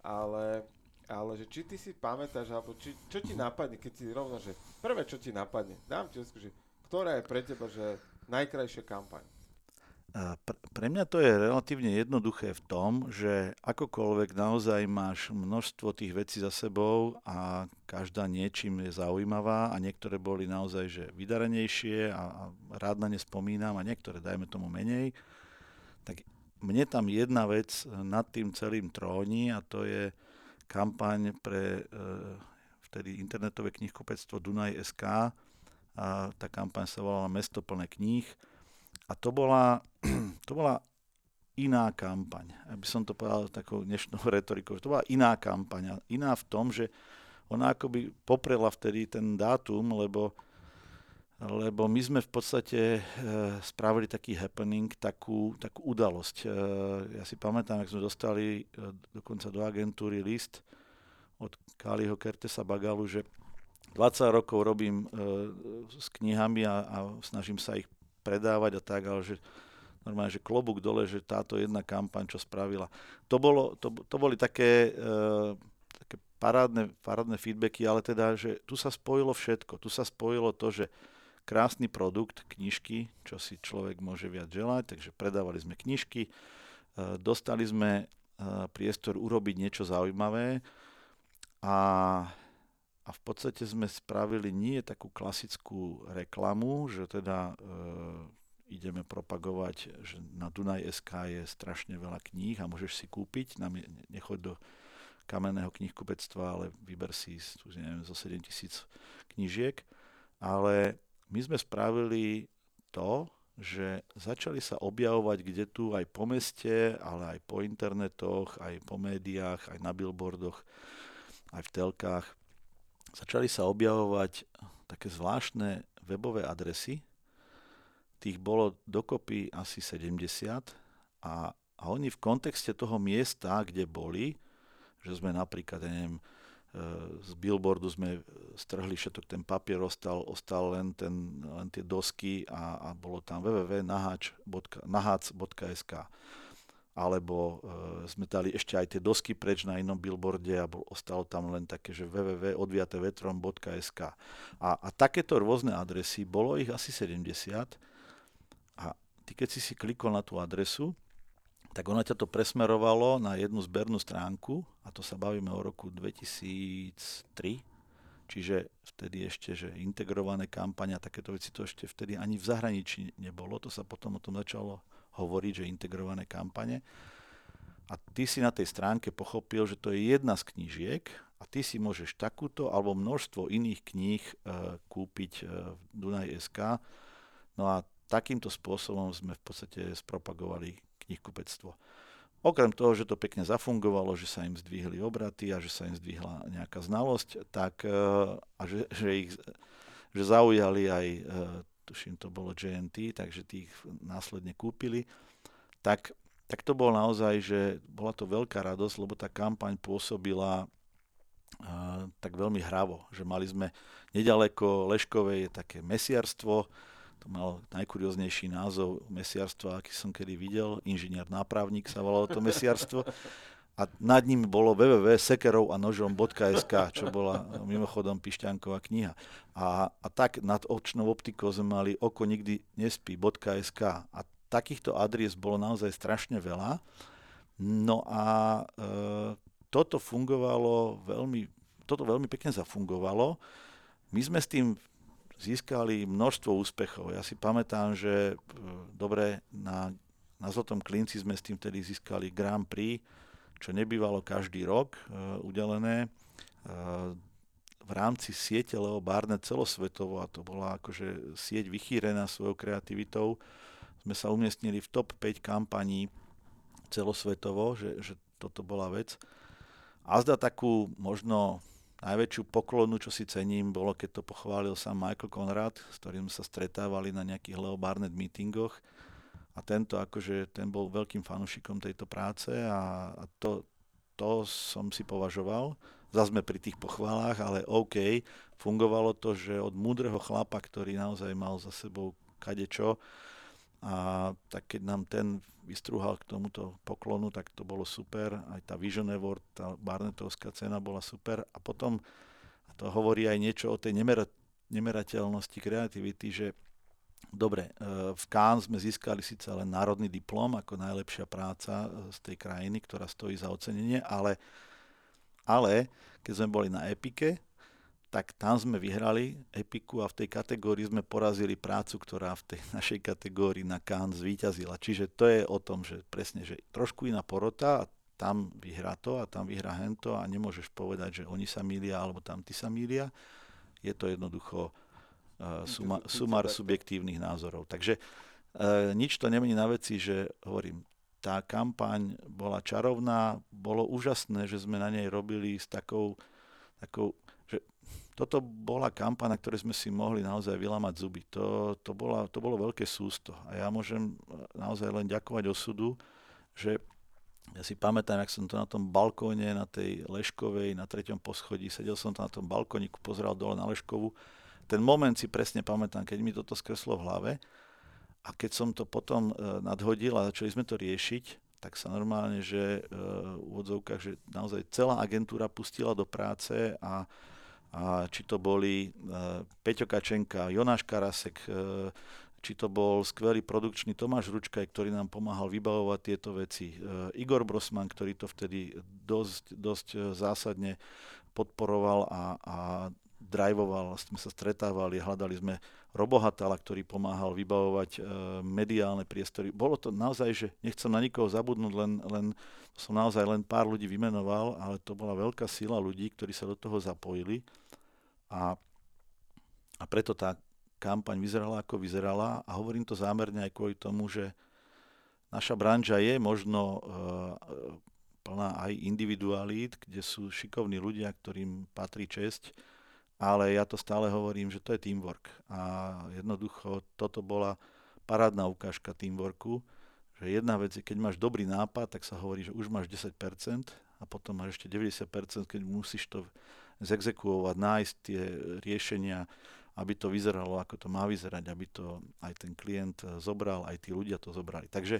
ale že či ty si pamätáš, alebo čo ti napadne, keď si rovno, že prvé, čo ti napadne, dám ti otázku, že ktorá je pre teba, že najkrajšia kampaň? Pre mňa to je relatívne jednoduché v tom, že akokoľvek naozaj máš množstvo tých vecí za sebou a každá niečím je zaujímavá a niektoré boli naozaj že vydarenejšie a rád na ne spomínam a niektoré, dajme tomu, menej, tak mne tam jedna vec nad tým celým tróni a to je kampaň pre vtedy internetové knihkupectvo Dunaj.sk a tá kampaň sa volala Mesto plné kníh a to bola iná kampaň. Aby som to povedal takou dnešnou retorikou, že to bola iná kampaň. Iná v tom, že ona akoby poprela vtedy ten dátum, lebo my sme v podstate spravili taký happening, takú udalosť. Ja si pamätám, jak sme dostali dokonca do agentúry list od Káliho Kertesa Bagalu, že 20 rokov robím s knihami a snažím sa ich predávať a tak, ale že normálne, že klobúk dole, že táto jedna kampaň, čo spravila. To boli také parádne feedbacky, ale teda, že tu sa spojilo všetko. Tu sa spojilo to, že krásny produkt, knižky, čo si človek môže viac želať, takže predávali sme knižky, dostali sme priestor urobiť niečo zaujímavé a v podstate sme spravili nie takú klasickú reklamu, že teda ideme propagovať, že na Dunaj.sk je strašne veľa kníh a môžeš si kúpiť, nechoď do kamenného knihkupectva, ale vyber si zo 7 000 knížiek. Ale my sme spravili to, že začali sa objavovať kde tu aj po meste, ale aj po internetoch, aj po médiách, aj na billboardoch, aj v telkách. Začali sa objavovať také zvláštne webové adresy. Tých bolo dokopy asi 70 a oni v kontexte toho miesta, kde boli, že sme napríklad, z billboardu sme strhli všetok ten papier, ostal len tie dosky a bolo tam www.nahac.sk. Alebo sme dali ešte aj tie dosky preč na inom billboarde a ostalo tam len také, že www.odviatevetrom.sk. A takéto rôzne adresy, bolo ich asi 70. A ty, keď si klikol na tú adresu, tak ono ťa to presmerovalo na jednu zbernú stránku, a to sa bavíme o roku 2003, čiže vtedy ešte, že integrované kampania, takéto veci to ešte vtedy ani v zahraničí nebolo, to sa potom o tom začalo hovoriť, že integrované kampane. A ty si na tej stránke pochopil, že to je jedna z knížiek a ty si môžeš takúto alebo množstvo iných kníh kúpiť v Dunaj.sk. No a takýmto spôsobom sme v podstate spropagovali knihkupectvo. Okrem toho, že to pekne zafungovalo, že sa im zdvihli obraty a že sa im zdvihla nejaká znalosť, tak a že zaujali aj, tuším, to bolo JNT, takže tých následne kúpili, tak to bolo naozaj, že bola to veľká radosť, lebo tá kampaň pôsobila tak veľmi hravo, že mali sme nedaleko Leškovej je také mesiarstvo. To mal najkurióznejší názov mesiarstva, aký som kedy videl. Inžinier nápravník sa volalo to mesiarstvo. A nad ním bolo www.sekerov-a-nožom.sk, čo bola mimochodom Pišťanková kniha. A tak nad očnou optikou sme mali oko nikdy nespí.sk. A takýchto adries bolo naozaj strašne veľa. No a toto veľmi pekne zafungovalo. My sme s tým získali množstvo úspechov. Ja si pamätám, že dobre, na Zlatom Klinci sme s tým vtedy získali Grand Prix, čo nebývalo každý rok udelené v rámci siete Leo Barnett celosvetovo, a to bola akože sieť vychýrená svojou kreativitou. Sme sa umiestnili v top 5 kampaní celosvetovo, že toto bola vec. A zda takú možno najväčšiu poklonu, čo si cením, bolo, keď to pochválil sám Michael Conrad, s ktorým sa stretávali na nejakých Leo Barnett meetingoch. A ten bol veľkým fanúšikom tejto práce a to som si považoval. Zas sme pri tých pochválach, ale OK, fungovalo to, že od múdreho chlapa, ktorý naozaj mal za sebou kadečo, a tak keď nám ten vystrúhal k tomuto poklonu, tak to bolo super. Aj tá Vision Award, tá Barnettovská cena bola super. A potom, a to hovorí aj niečo o tej nemerateľnosti kreativity, že dobre, v Cannes sme získali síce len národný diplom ako najlepšia práca z tej krajiny, ktorá stojí za ocenenie, ale keď sme boli na Epike, tak tam sme vyhrali Epiku a v tej kategórii sme porazili prácu, ktorá v tej našej kategórii na Cannes zvíťazila. Čiže to je o tom, že presne, že trošku iná porota a tam vyhrá to a tam vyhrá hento a nemôžeš povedať, že oni sa mýlia alebo tam ty sa mýlia. Je to jednoducho sumár subjektívnych názorov. Takže nič to nemení na veci, že hovorím, tá kampaň bola čarovná, bolo úžasné, že sme na nej robili s takou toto bola kampaň, na ktorej sme si mohli naozaj vylamať zuby. To bolo veľké sústo. A ja môžem naozaj len ďakovať osudu, že ja si pamätám, jak som to na tom balkóne, na tej Leškovej, na 3. poschodí, sedel som tam na tom balkóniku, pozeral dole na Leškovu. Ten moment si presne pamätám, keď mi toto skreslo v hlave. A keď som to potom nadhodil a začali sme to riešiť, tak sa normálne, že v úvodzovkách, že naozaj celá agentúra pustila do práce a či to boli Peťo Kačenka, Jonáš Karasek, či to bol skvelý produkčný Tomáš Ručkaj, ktorý nám pomáhal vybavovať tieto veci, Igor Brosman, ktorý to vtedy dosť zásadne podporoval a driveoval, sme sa stretávali, hľadali sme Robohatala, ktorý pomáhal vybavovať mediálne priestory. Bolo to naozaj, že nechcem na nikoho zabudnúť, len som naozaj len pár ľudí vymenoval, ale to bola veľká sila ľudí, ktorí sa do toho zapojili. A preto tá kampaň vyzerala, ako vyzerala. A hovorím to zámerne aj kvôli tomu, že naša branža je možno plná aj individualít, kde sú šikovní ľudia, ktorým patrí česť, ale ja to stále hovorím, že to je teamwork. A jednoducho toto bola parádna ukážka teamworku, že jedna vec je, keď máš dobrý nápad, tak sa hovorí, že už máš 10% a potom máš ešte 90%, keď musíš to zexekuovať, nájsť tie riešenia, aby to vyzeralo, ako to má vyzerať, aby to aj ten klient zobral, aj tí ľudia to zobrali. Takže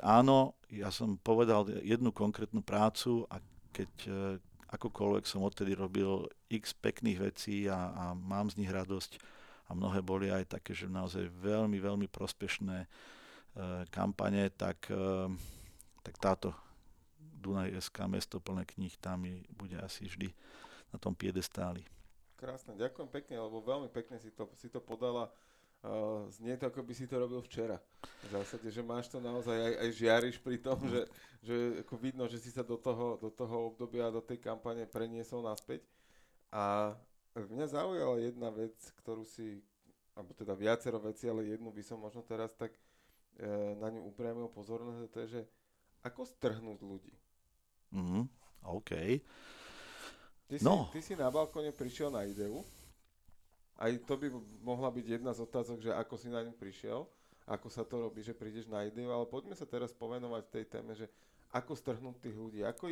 áno, ja som povedal jednu konkrétnu prácu a keď akokoľvek som odtedy robil x pekných vecí a mám z nich radosť a mnohé boli aj také, že naozaj veľmi, veľmi prospešné kampane, tak táto Dunaj.sk Mesto plné kníh, tam bude asi vždy na tom piedestáli. Krásne, ďakujem pekne, lebo veľmi pekne si to podala. Znie to, ako by si to robil včera. V zásade, že máš to naozaj, aj žiariš pri tom, že ako vidno, že si sa do toho obdobia, do tej kampane preniesol naspäť. A mňa zaujala jedna vec, ktorú si, alebo teda viacero vecí, ale jednu by som možno teraz tak na ňu upriamil pozornosť, to je, že ako strhnúť ľudí. OK. Ty si na balkóne prišiel na ideu. Aj to by mohla byť jedna z otázok, že ako si na ňu prišiel, ako sa to robí, že prídeš na ideu, ale poďme sa teraz povenovať tej téme, že ako strhnúť tých ľudí, ako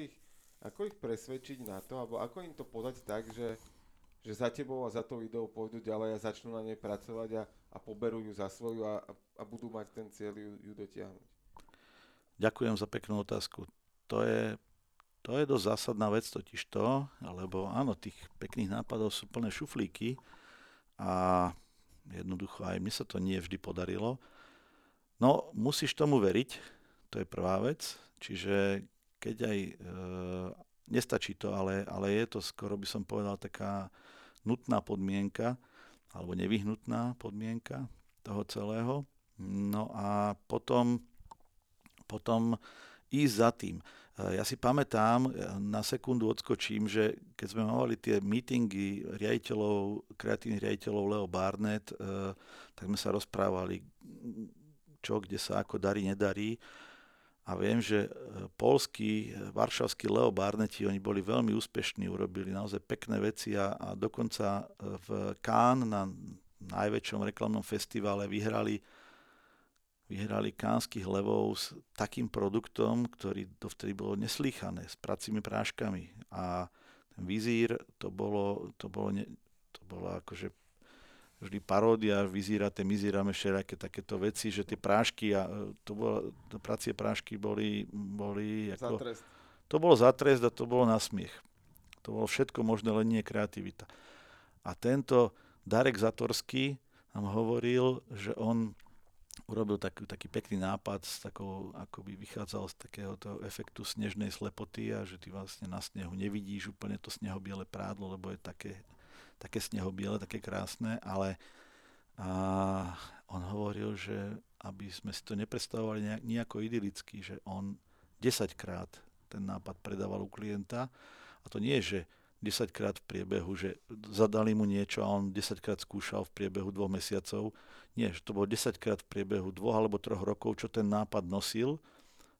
ich presvedčiť na to, alebo ako im to podať tak, že za tebou a za tou ideou pôjdu ďalej a začnú na nej pracovať a poberú ju za svoju a budú mať ten cieľ ju dotiahnuť. Ďakujem za peknú otázku. To je dosť zásadná vec totižto, lebo áno, tých pekných nápadov sú plné šuflíky, a jednoducho aj mne sa to nie vždy podarilo. No, musíš tomu veriť, to je prvá vec. Čiže keď aj nestačí to, ale je to skoro by som povedal taká nutná podmienka, alebo nevyhnutná podmienka toho celého. No a potom ísť za tým. Ja si pamätám, na sekundu odskočím, že keď sme mali tie meetingy kreatívnych riaditeľov Leo Barnett, tak sme sa rozprávali, čo, kde sa, ako darí, nedarí. A viem, že varšavský Leo Barnetti, oni boli veľmi úspešní, urobili naozaj pekné veci a dokonca v Cannes na najväčšom reklamnom festivale vyhrali kánskych levov s takým produktom, ktorý dovtedy bolo neslýchané, s pracími práškami. A ten vizír, to bola akože vždy paródia vizíra, tie mizírame všelijaké takéto veci, že tie prášky, pracie prášky boli ako... Zatrest. To bolo zatrest a to bolo nasmiech. To bolo všetko možné, len nie kreativita. A tento Darek Zatorský nám hovoril, že on urobil taký pekný nápad, akoby vychádzal z takéhoto efektu snežnej slepoty a že ty vlastne na snehu nevidíš úplne to snehobiele prádlo, lebo je také snehobiele, také krásne, ale on hovoril, že aby sme si to nepredstavovali nejako idylicky, že on 10-krát ten nápad predával u klienta a to nie je, že 10-krát v priebehu, že zadali mu niečo a on 10-krát skúšal v priebehu 2 mesiacov. Nie, že to bolo 10-krát v priebehu 2 alebo 3 rokov, čo ten nápad nosil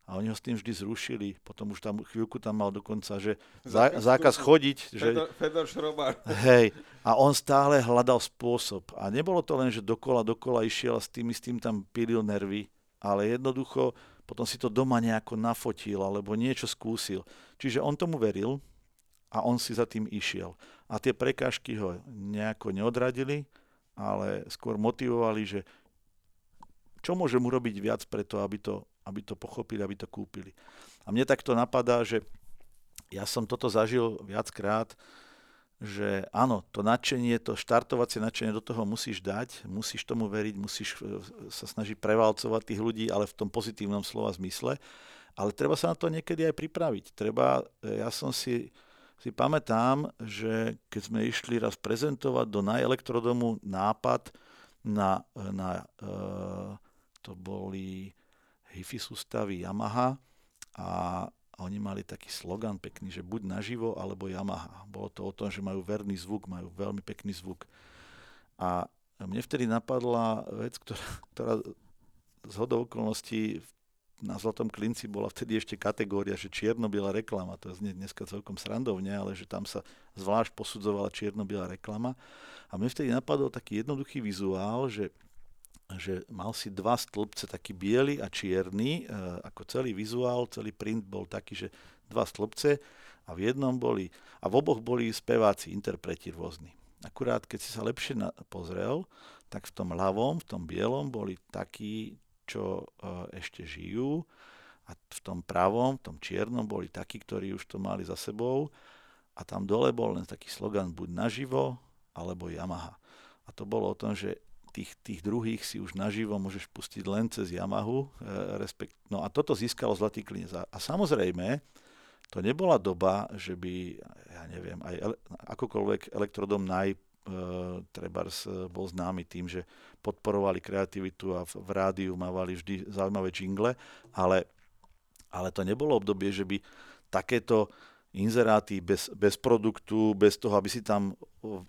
a oni ho s tým vždy zrušili. Potom už tam chvíľku tam mal dokonca, že zákaz chodiť. Fedor Šrobár. Hej, a on stále hľadal spôsob. A nebolo to len, že dokola išiel a s tým tam pílil nervy, ale jednoducho potom si to doma nejako nafotil alebo niečo skúsil. Čiže on tomu veril, a on si za tým išiel. A tie prekážky ho nejako neodradili, ale skôr motivovali, že čo môžem urobiť viac preto, aby to pochopili, aby to kúpili. A mne takto napadá, že ja som toto zažil viackrát, že áno, to nadšenie, to štartovacie nadšenie do toho musíš dať, musíš tomu veriť, musíš sa snažiť prevalcovať tých ľudí, ale v tom pozitívnom slova zmysle. Ale treba sa na to niekedy aj pripraviť. Ja som si si pamätám, že keď sme išli raz prezentovať do Elektrodomu nápad to boli hi-fi sústavy Yamaha a oni mali taký slogan pekný, že buď naživo, alebo Yamaha. Bolo to o tom, že majú verný zvuk, majú veľmi pekný zvuk. A mne vtedy napadla vec, ktorá z hodou okolností na Zlatom Klinci bola vtedy ešte kategória, že čierno-biela reklama, to znie dneska celkom srandovne, ale že tam sa zvlášť posudzovala čierno-biela reklama. A mne vtedy napadol taký jednoduchý vizuál, že mal si dva stĺpce, taký biely a čierny, ako celý vizuál, celý print bol taký, že dva stĺpce a v jednom boli, a v oboch boli speváci, interpreti rôzni. Akurát, keď si sa lepšie pozrel, tak v tom ľavom, v tom bielom boli takí, čo ešte žijú, a v tom pravom, v tom čiernom boli takí, ktorí už to mali za sebou, a tam dole bol len taký slogan buď naživo, alebo Yamaha. A to bolo o tom, že tých druhých si už naživo môžeš pustiť len cez Yamahu. No a toto získalo Zlatý Klinec. A samozrejme, to nebola doba, že by, ja neviem, aj akokoľvek Elektrodom trebárs bol známy tým, že podporovali kreativitu a v rádiu mávali vždy zaujímavé džingle, ale to nebolo obdobie, že by takéto inzeráty bez produktu, bez toho, aby si tam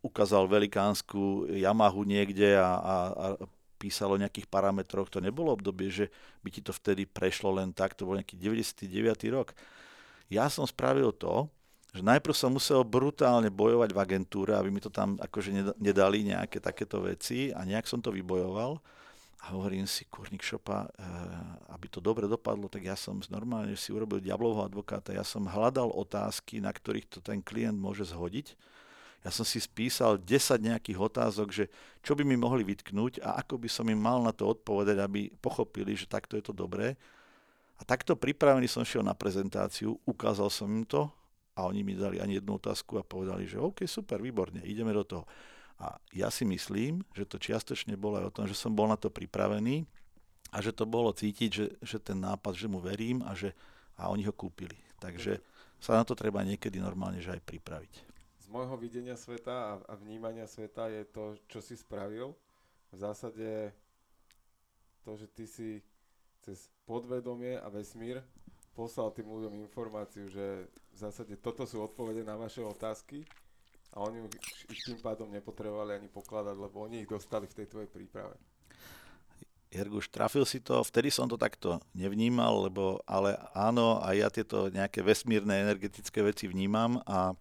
ukázal velikánsku Yamahu niekde a písalo o nejakých parametroch, to nebolo obdobie, že by ti to vtedy prešlo len tak, to bol nejaký 99. rok. Ja som spravil to, že najprv som musel brutálne bojovať v agentúre, aby mi to tam akože nedali nejaké takéto veci a nejak som to vybojoval. A hovorím si, kurník šopa, aby to dobre dopadlo, tak ja som normálne si urobil diablovho advokáta, ja som hľadal otázky, na ktorých to ten klient môže zhodiť. Ja som si spísal 10 nejakých otázok, že čo by mi mohli vytknúť a ako by som im mal na to odpovedať, aby pochopili, že takto je to dobré. A takto pripravený som šiel na prezentáciu, ukázal som im to, a oni mi dali ani jednu otázku a povedali, že OK, super, výborne, ideme do toho. A ja si myslím, že to čiastočne bolo aj o tom, že som bol na to pripravený a že to bolo cítiť, že ten nápad, že mu verím a oni ho kúpili. Takže sa na to treba niekedy normálne že aj pripraviť. Z môjho videnia sveta a vnímania sveta je to, čo si spravil. V zásade to, že ty si cez podvedomie a vesmír poslal tým ľuďom informáciu, že v zásade toto sú odpovede na vaše otázky a oni ich tým pádom nepotrebovali ani pokladať, lebo oni ich dostali v tej tvojej príprave. Jerguš, trafil si to, vtedy som to takto nevnímal, ale áno, aj ja tieto nejaké vesmírne energetické veci vnímam a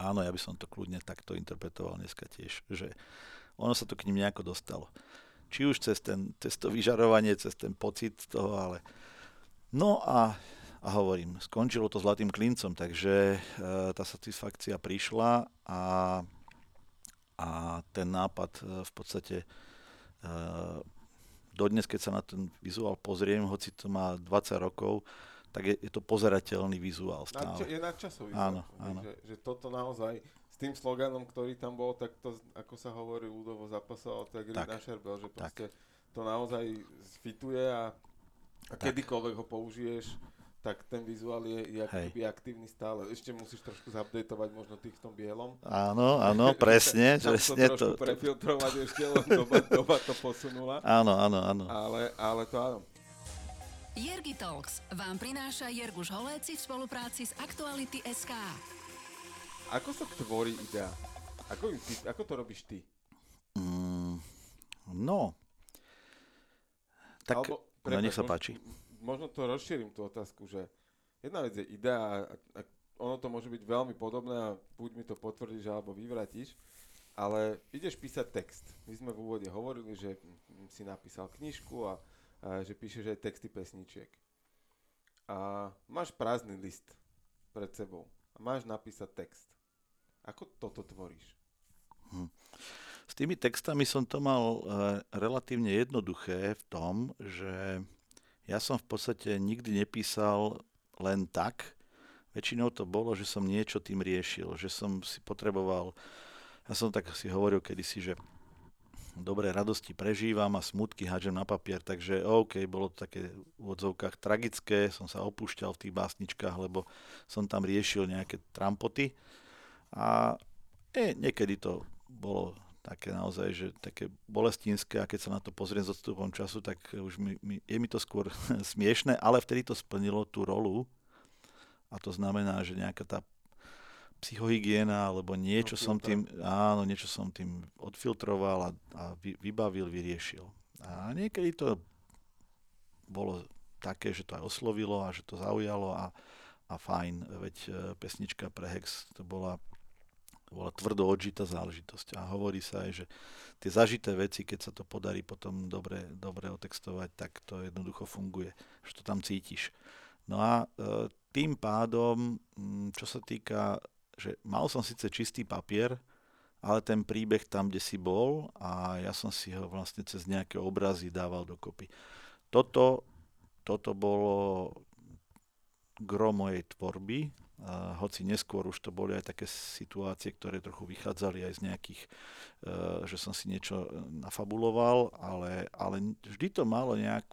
áno, ja by som to kľudne takto interpretoval dneska tiež, že ono sa to k ním nejako dostalo. Či už cez to vyžarovanie, cez ten pocit toho, ale... No a hovorím, skončilo to Zlatým Klincom, takže tá satisfakcia prišla a ten nápad v podstate dodnes, keď sa na ten vizuál pozriem, hoci to má 20 rokov, tak je to pozerateľný vizuál stále. Je nadčasový. Áno, áno. Že toto naozaj s tým sloganom, ktorý tam bol, tak to, ako sa hovorí ľudovo, zapasalo, tak je na šerbel, že proste to naozaj fituje a... A kedykoľvek ho použiješ, tak ten vizuál je akoby aktívny stále. Ešte musíš trošku zupdatovať možno tých v tom bielom. Áno, áno, presne. Presne to trošku prefiltrovať ešte, len doba to posunula. Áno, áno, áno. Ale to áno. Jergy Talks vám prináša Jerguš Holéci v spolupráci s Actuality.sk. Ako sa tvorí idea? Ako to robíš ty? No. Tak... Prepač, nech sa páči. Možno to rozšírim tú otázku, že jedna vec je idea a ono to môže byť veľmi podobné a buď mi to potvrdíš alebo vyvrátiš, ale ideš písať text. My sme v úvode hovorili, že si napísal knižku a že píšeš aj texty pesničiek. A máš prázdny list pred sebou a máš napísať text. Ako toto tvoríš? S tými textami som to mal relatívne jednoduché v tom, že ja som v podstate nikdy nepísal len tak. Väčšinou to bolo, že som niečo tým riešil, že som si potreboval, ja som tak si hovoril kedysi, že dobré radosti prežívam a smutky hádžem na papier, takže OK, bolo to také v odzovkách tragické, som sa opúšťal v tých básničkách, lebo som tam riešil nejaké trampoty a niekedy to bolo také naozaj, že také bolestinské a keď sa na to pozriem s odstupom času, tak už je mi to skôr smiešné, ale vtedy to splnilo tú rolu a to znamená, že nejaká tá psychohygiena, alebo niečo som tým, niečo som tým odfiltroval a vybavil, vyriešil. A niekedy to bolo také, že to aj oslovilo a že to zaujalo a fajn, veď pesnička pre Hex to bola tvrdo odžitá záležitosť. A hovorí sa aj, že tie zažité veci, keď sa to podarí potom dobre otextovať, tak to jednoducho funguje, že to tam cítiš. No a tým pádom, čo sa týka, že mal som síce čistý papier, ale ten príbeh tam, kde si bol a ja som si ho vlastne cez nejaké obrazy dával dokopy. Toto bolo gro mojej tvorby, hoci neskôr už to boli aj také situácie, ktoré trochu vychádzali aj z nejakých, že som si niečo nafabuloval, ale vždy to malo nejak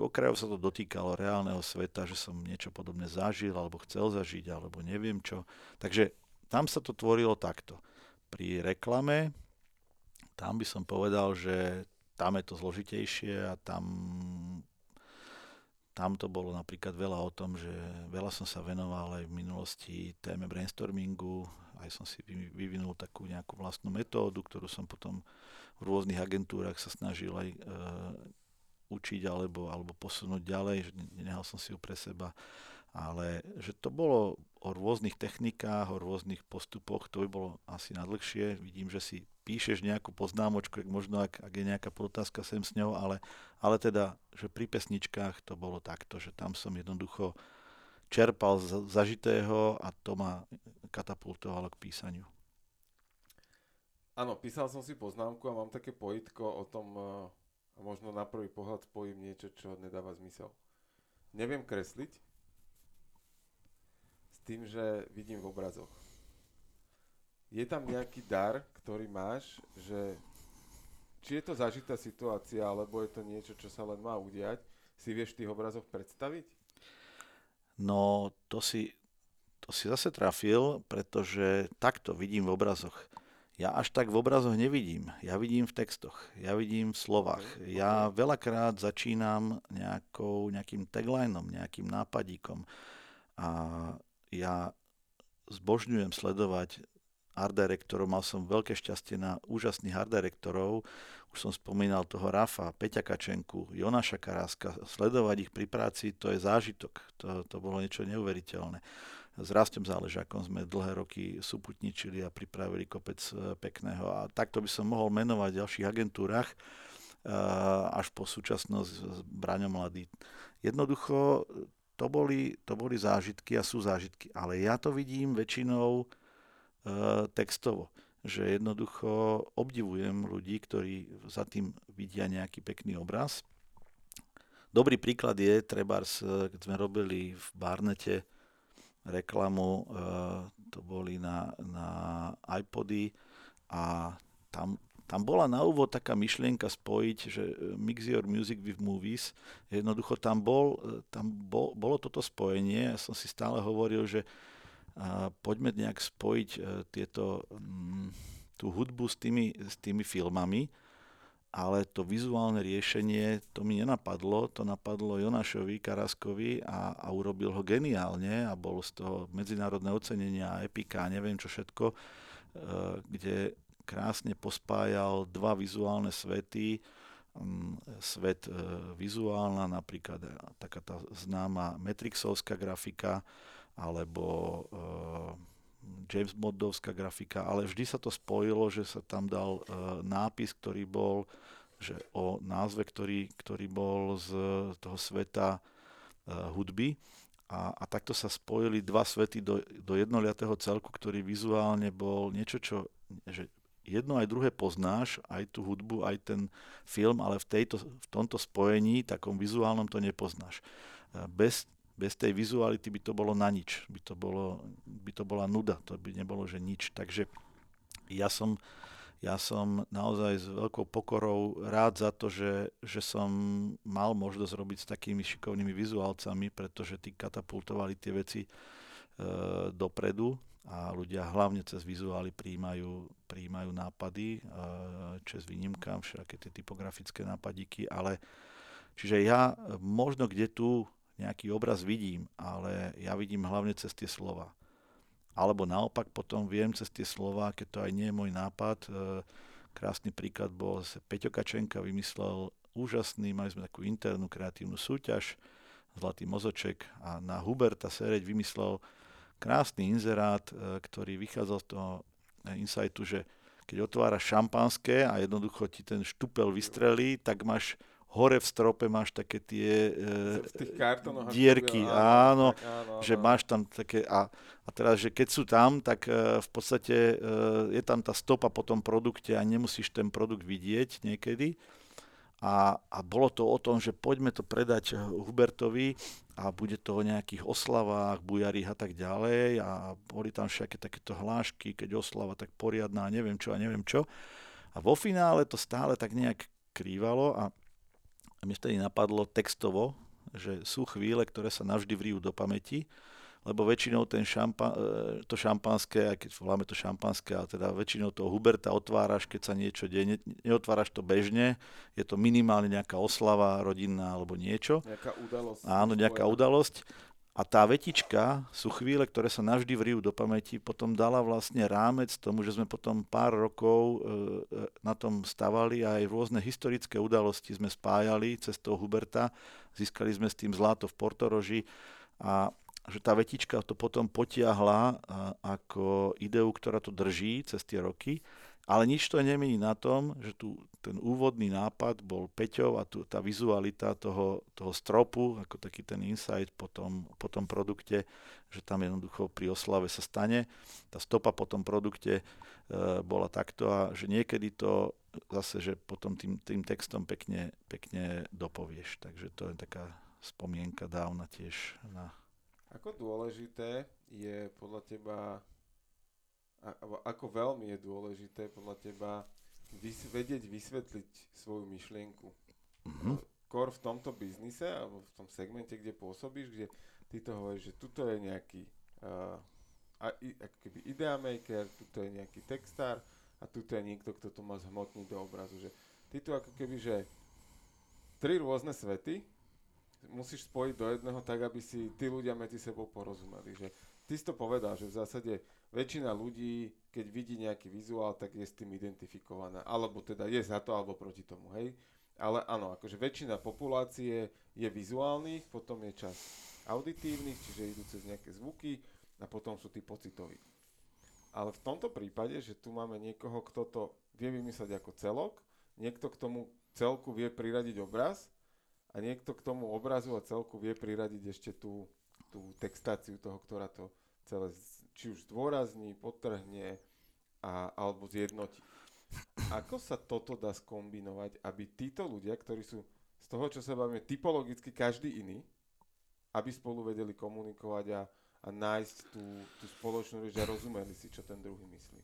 okrajov sa to dotýkalo reálneho sveta, že som niečo podobné zažil, alebo chcel zažiť, alebo neviem čo. Takže tam sa to tvorilo takto. Pri reklame, tam by som povedal, že tam je to zložitejšie a tam to bolo napríklad veľa o tom, že veľa som sa venoval aj v minulosti téme brainstormingu, aj som si vyvinul takú nejakú vlastnú metódu, ktorú som potom v rôznych agentúrach sa snažil aj učiť alebo posunúť ďalej, že nehal som si ju pre seba, ale že to bolo o rôznych technikách, o rôznych postupoch, to by bolo asi nadlhšie. Vidím, že si píšeš nejakú poznámočku, možno ak je nejaká podotázka sem s ňou, ale teda, že pri pesničkách to bolo takto, že tam som jednoducho čerpal z zažitého a to ma katapultovalo k písaniu. Áno, písal som si poznámku a mám také pojitko o tom. A možno na prvý pohľad spojím niečo, čo nedáva zmysel. Neviem kresliť s tým, že vidím v obrazoch. Je tam nejaký dar, ktorý máš, že či je to zažitá situácia, alebo je to niečo, čo sa len má udiať, si vieš v tých obrazoch predstaviť? No, to si zase trafil, pretože takto vidím v obrazoch. Ja až tak v obrazoch nevidím. Ja vidím v textoch, ja vidím v slovách. Ja veľakrát začínam nejakým taglinom, nejakým nápadíkom. A ja zbožňujem sledovať art directorov. Mal som veľké šťastie na úžasných art directorov. Už som spomínal toho Rafa, Peťa Kačenku, Jonáša Karáska. Sledovať ich pri práci, to je zážitok. To bolo niečo neuveriteľné. S Rastom Záležákom sme dlhé roky súputničili a pripravili kopec pekného. A takto by som mohol menovať v ďalších agentúrach až po súčasnosť s Braňom Mladý. Jednoducho, to boli zážitky a sú zážitky. Ale ja to vidím väčšinou textovo. Že jednoducho obdivujem ľudí, ktorí za tým vidia nejaký pekný obraz. Dobrý príklad je, trebárs, keď sme robili v Barnete reklamu, to boli na iPody a tam bola na úvod taká myšlienka spojiť, že mix your music with movies. Jednoducho bolo toto spojenie. Ja som si stále hovoril, že poďme nejak spojiť tú hudbu s tými filmami, ale to vizuálne riešenie, to mi nenapadlo, to napadlo Jonášovi Karaskovi a urobil ho geniálne a bolo z toho medzinárodné ocenenia, epika, neviem čo všetko, kde krásne pospájal dva vizuálne svety, svet vizuálna, napríklad taká tá známa Matrixovská grafika, alebo James Bondovská grafika, ale vždy sa to spojilo, že sa tam dal nápis, ktorý bol že o názve, ktorý bol z toho sveta hudby a takto sa spojili dva svety do jednoliatého celku, ktorý vizuálne bol niečo, čo že jedno aj druhé poznáš, aj tú hudbu, aj ten film, ale v tomto spojení, takom vizuálnom to nepoznáš. Bez tej vizuality by to bolo na nič, by to bola nuda, to by nebolo, že nič. Takže ja som Ja som naozaj s veľkou pokorou rád za to, že som mal možnosť robiť s takými šikovnými vizuálcami, pretože tí katapultovali tie veci dopredu a ľudia hlavne cez vizuály prijímajú nápady, čes výnimkám, všaké tie typografické nápadíky, ale čiže ja možno kde tu nejaký obraz vidím, ale ja vidím hlavne cez tie slova. Alebo naopak potom viem cez tie slová, keď to aj nie je môj nápad. Krásny príklad bol, Peťo Kačenka vymyslel úžasný, mali sme takú internú kreatívnu súťaž, Zlatý mozoček, a na Huberta Sereď vymyslel krásny inzerát, ktorý vychádzal z toho insightu, že keď otváraš šampanské a jednoducho ti ten štupel vystrelí, tak máš hore v strope máš také tie dierky, áno, máš tam také, a teraz, že keď sú tam, tak v podstate je tam tá stopa po tom produkte a nemusíš ten produkt vidieť niekedy. A bolo to o tom, že poďme to predať Hubertovi a bude to o nejakých oslavách, bujarích a tak ďalej a boli tam všaké takéto hlášky, keď oslava, tak poriadná, neviem čo. A vo finále to stále tak nejak krývalo a mne vtedy napadlo textovo, že sú chvíle, ktoré sa navždy vrijú do pamäti, lebo väčšinou to šampanské, aj keď voláme to šampanské, ale teda väčšinou toho Huberta otváraš, keď sa niečo deje, neotváraš to bežne, je to minimálne nejaká oslava rodinná alebo niečo. Nejaká udalosť. Áno, nejaká udalosť. A tá vetička sú chvíle, ktoré sa navždy vrijú do pamäti, potom dala vlastne rámec tomu, že sme potom pár rokov na tom stavali a aj rôzne historické udalosti sme spájali cez toho Huberta, získali sme s tým zlato v Portoroži a že tá vetička to potom potiahla ako ideu, ktorá to drží cez tie roky, ale nič to nemení na tom, že tu ten úvodný nápad bol Peťov a tá vizualita toho stropu, ako taký ten insight po tom produkte, že tam jednoducho pri oslave sa stane. Tá stopa po tom produkte bola takto a že niekedy to zase, že potom tým textom pekne dopovieš. Takže to je taká spomienka dávna tiež. Ako dôležité je podľa teba, ako veľmi je dôležité podľa teba vedieť vysvetliť svoju myšlienku. Mm-hmm. Kor v tomto biznise alebo v tom segmente, kde pôsobíš, kde ty to hovoríš, že tuto je nejaký ako keby idea maker, tuto je nejaký textár a tuto je niekto, kto to má zhmotniť do obrazu. Že ty tu ako keby, že tri rôzne svety musíš spojiť do jedného tak, aby si tí ľudia medzi sebou porozumeli. Že ty si to povedal, že v zásade väčšina ľudí, keď vidí nejaký vizuál, tak je s tým identifikovaná. Alebo teda je za to, alebo proti tomu, hej. Ale áno, akože väčšina populácie je vizuálnych, potom je časť auditívnych, čiže idú cez nejaké zvuky a potom sú tí pocitoví. Ale v tomto prípade, že tu máme niekoho, kto to vie vymysleť ako celok, niekto k tomu celku vie priradiť obraz a niekto k tomu obrazu a celku vie priradiť ešte tú textáciu toho, ktorá to celé či už zdôrazní, potrhne alebo zjednotí. Ako sa toto dá skombinovať, aby títo ľudia, ktorí sú z toho, čo sa bavíme, typologicky každý iný, aby spolu vedeli komunikovať a nájsť tú spoločnú reč a rozumeli si, čo ten druhý myslí?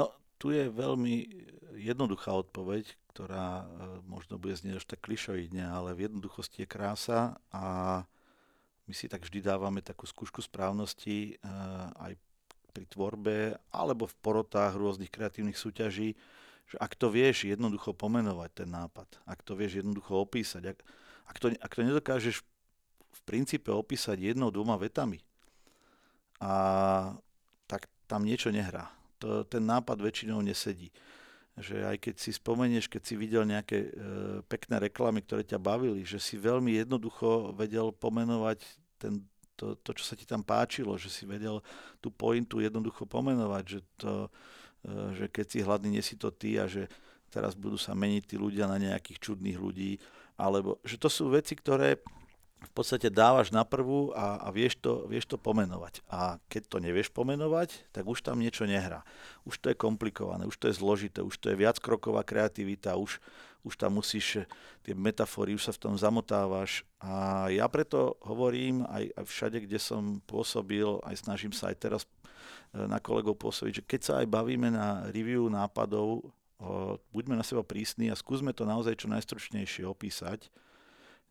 No, tu je veľmi jednoduchá odpoveď, ktorá možno bude znieť až tak klišoidne, ale v jednoduchosti je krása a my si tak vždy dávame takú skúšku správnosti aj pri tvorbe alebo v porotách rôznych kreatívnych súťaží, že ak to vieš jednoducho pomenovať ten nápad, ak to vieš jednoducho opísať, ak to nedokážeš v princípe opísať jednou, dvoma vetami, a tak tam niečo nehrá. Ten nápad väčšinou nesedí. Že aj keď si spomenieš, keď si videl nejaké pekné reklamy, ktoré ťa bavili, že si veľmi jednoducho vedel pomenovať to, čo sa ti tam páčilo, že si vedel tú pointu jednoducho pomenovať, že keď si hladný, nie si to ty a že teraz budú sa meniť tí ľudia na nejakých čudných ľudí, alebo že to sú veci, ktoré v podstate dávaš na prvú a vieš to pomenovať. A keď to nevieš pomenovať, tak už tam niečo nehrá. Už to je komplikované, už to je zložité, už to je viackroková kreativita, už tam musíš tie metafory, už sa v tom zamotávaš. A ja preto hovorím aj všade, kde som pôsobil, aj snažím sa aj teraz na kolegov pôsobiť, že keď sa aj bavíme na review nápadov, buďme na seba prísni a skúsme to naozaj čo najstručnejšie opísať.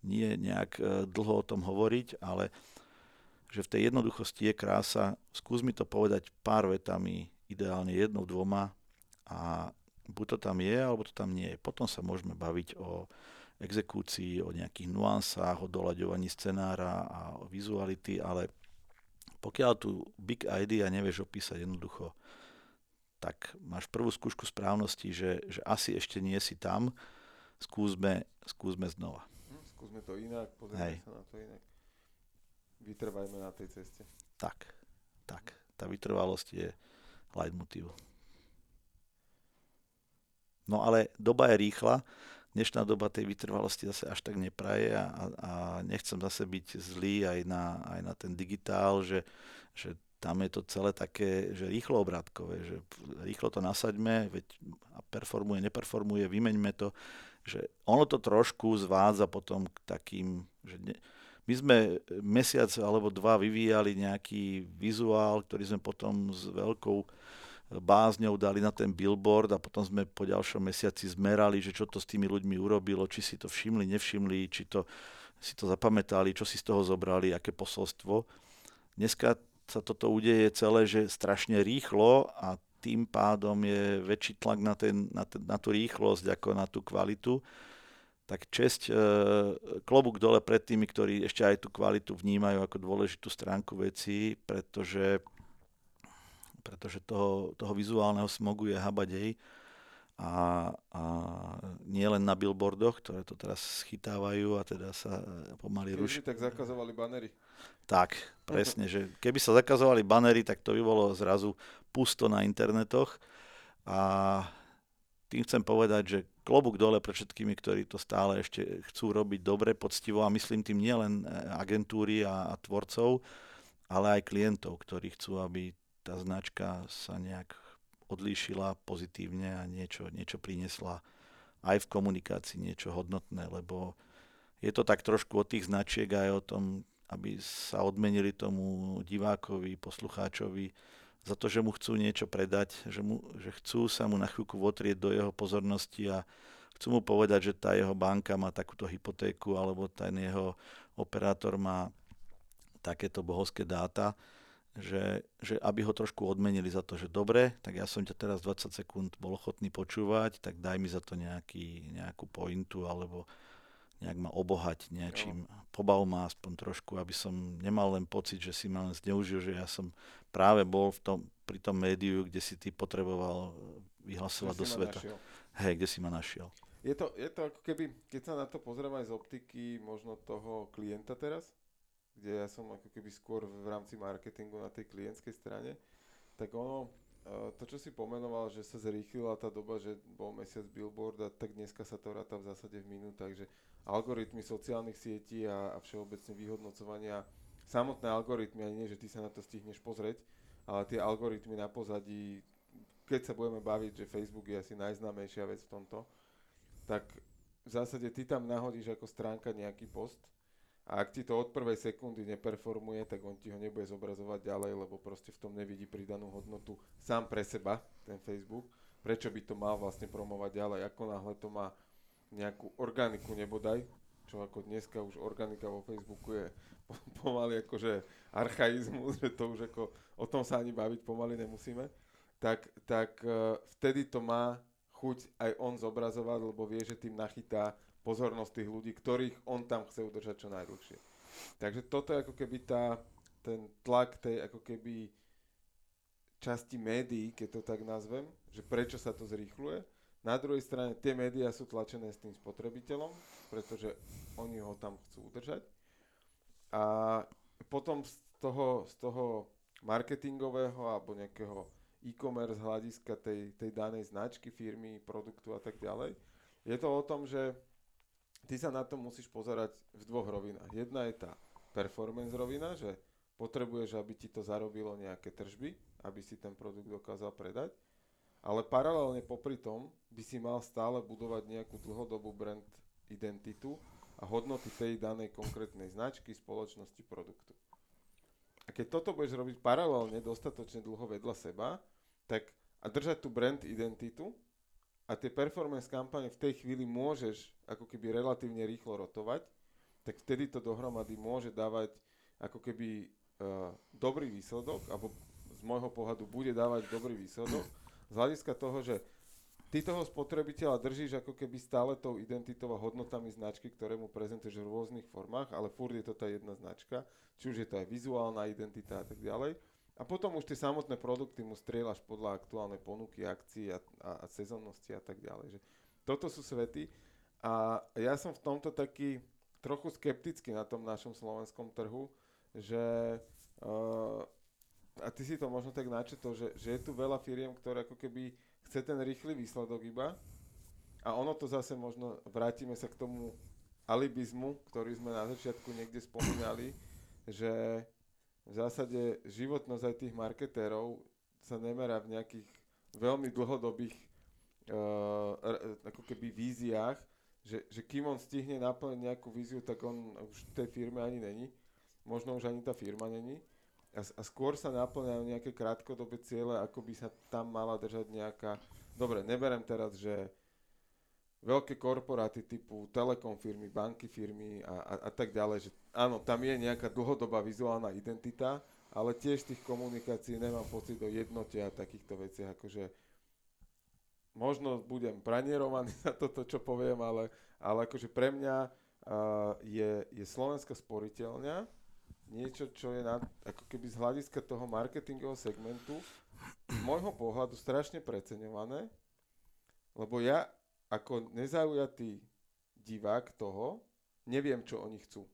Nie nejak dlho o tom hovoriť, ale že v tej jednoduchosti je krása. Skús mi to povedať pár vetami, ideálne jednou, dvoma a buď to tam je, alebo to tam nie je. Potom sa môžeme baviť o exekúcii, o nejakých nuansách, o doľaďovaní scenára a o vizuality, ale pokiaľ tú big idea nevieš opísať jednoducho, tak máš prvú skúšku správnosti, že asi ešte nie si tam, skúsme znova. Skúsme to inak, pozrieme sa na to inak. Vytrvajme na tej ceste. Tak. Tá vytrvalosť je leitmotiv. No ale doba je rýchla. Dnešná doba tej vytrvalosti zase až tak nepraje a nechcem zase byť zlý aj na ten digitál, že tam je to celé také, že rýchlo obrátkové, že rýchlo to nasaďme, veď performuje, neperformuje, vymeňme to, že ono to trošku zvádza potom k takým, že my sme mesiac alebo dva vyvíjali nejaký vizuál, ktorý sme potom s veľkou bázňou dali na ten billboard a potom sme po ďalšom mesiaci zmerali, že čo to s tými ľuďmi urobilo, či si to všimli, nevšimli, či to si to zapamätali, čo si z toho zobrali, aké posolstvo. Dneska sa toto udeje celé, že strašne rýchlo a tým pádom je väčší tlak na tú rýchlosť ako na tú kvalitu. Tak česť, klobúk dole pred tými, ktorí ešte aj tú kvalitu vnímajú ako dôležitú stránku vecí, pretože toho vizuálneho smogu je habadej a nie len na billboardoch, ktoré to teraz schytávajú a teda sa pomaly ruší. Tak zakazovali banery. Tak, presne, že keby sa zakazovali banery, tak to by bolo zrazu pusto na internetoch a tým chcem povedať, že klobúk dole pre všetkými, ktorí to stále ešte chcú robiť dobre, poctivo a myslím tým nielen agentúry a tvorcov, ale aj klientov, ktorí chcú, aby tá značka sa nejak odlíšila pozitívne a niečo priniesla aj v komunikácii, niečo hodnotné, lebo je to tak trošku o tých značiek aj o tom, aby sa odmenili tomu divákovi, poslucháčovi za to, že mu chcú niečo predať, že chcú sa mu na chvíľku votrieť do jeho pozornosti a chcú mu povedať, že tá jeho banka má takúto hypotéku alebo ten jeho operátor má takéto bohovské dáta. Že aby ho trošku odmenili za to, že dobre, tak ja som ťa teraz 20 sekúnd bol ochotný počúvať, tak daj mi za to nejakú pointu alebo nejak ma obohať niečím. Pobav ma aspoň trošku, aby som nemal len pocit, že si ma len zneužil, že ja som práve bol pri tom médiu, kde si ty potreboval vyhlasovať do sveta. Hej, kde si ma našiel. Je to ako keby, keď sa na to pozriem aj z optiky možno toho klienta teraz, kde ja som ako keby skôr v rámci marketingu na tej klientskej strane, tak ono, to čo si pomenoval, že sa zrýchlila tá doba, že bol mesiac billboard a tak dneska sa to ráta v zásade v minútach, že algoritmy sociálnych sietí a všeobecne vyhodnocovania, samotné algoritmy, ani nie, že ty sa na to stihneš pozrieť, ale tie algoritmy na pozadí, keď sa budeme baviť, že Facebook je asi najznámejšia vec v tomto, tak v zásade ty tam nahodíš ako stránka nejaký post, a ak ti to od prvej sekundy neperformuje, tak on ti ho nebude zobrazovať ďalej, lebo proste v tom nevidí pridanú hodnotu sám pre seba, ten Facebook. Prečo by to mal vlastne promovať ďalej? Ako náhle to má nejakú organiku nebodaj, čo ako dneska už organika vo Facebooku je pomaly akože archaizmus, že to už ako o tom sa ani baviť pomaly nemusíme, tak vtedy to má chuť aj on zobrazovať, lebo vie, že tým nachytá pozornosť tých ľudí, ktorých on tam chce udržať čo najdlhšie. Takže toto je ako keby ten tlak tej ako keby časti médií, keď to tak nazvem, že prečo sa to zrýchluje. Na druhej strane tie médiá sú tlačené s tým spotrebiteľom, pretože oni ho tam chcú udržať. A potom z toho marketingového alebo nejakého e-commerce hľadiska tej danej značky, firmy, produktu a tak ďalej, je to o tom, že ty sa na to musíš pozerať v dvoch rovinách. Jedna je tá performance rovina, že potrebuješ, aby ti to zarobilo nejaké tržby, aby si ten produkt dokázal predať, ale paralelne popri tom by si mal stále budovať nejakú dlhodobú brand identitu a hodnoty tej danej konkrétnej značky, spoločnosti, produktu. A keď toto budeš robiť paralelne dostatočne dlho vedľa seba, tak a držať tú brand identitu a a tie performance kampane v tej chvíli môžeš ako keby relatívne rýchlo rotovať, tak vtedy to dohromady môže dávať ako keby dobrý výsledok, alebo z môjho pohľadu bude dávať dobrý výsledok z hľadiska toho, že ty toho spotrebiteľa držíš ako keby stále tou identitou a hodnotami značky, ktoré mu prezentuješ v rôznych formách, ale furt je to tá jedna značka, či už je to aj vizuálna identita a tak ďalej. A potom už tie samotné produkty mu strieľaš podľa aktuálnej ponuky, akcií a sezónnosti a tak ďalej. Že toto sú svety a ja som v tomto taký trochu skeptický na tom našom slovenskom trhu, že a ty si to možno tak načetol, že je tu veľa firiem, ktoré ako keby chce ten rýchly výsledok iba a ono to zase možno, vrátime sa k tomu alibizmu, ktorý sme na začiatku niekde spomínali, že v zásade životnosť aj tých marketérov sa nemerá v nejakých veľmi dlhodobých ako keby víziách, že kým on stihne naplniť nejakú víziu, tak on už v tej firme ani není, možno už ani tá firma není. A skôr sa naplňajú nejaké krátkodobé ciele, ako by sa tam mala držať nejaká... Dobre, neberiem teraz, že veľké korporáty typu Telekom firmy, banky firmy a tak ďalej, že áno, tam je nejaká dlhodobá vizuálna identita, ale tiež tých komunikácií nemám pocit o jednote a takýchto veciach, akože možno budem pranierovaný za toto, čo poviem, ale akože pre mňa je Slovenská sporiteľňa niečo, čo je ako keby z hľadiska toho marketingového segmentu z môjho pohľadu strašne preceňované, lebo ja ako nezaujatý divák toho neviem, čo oni chcú.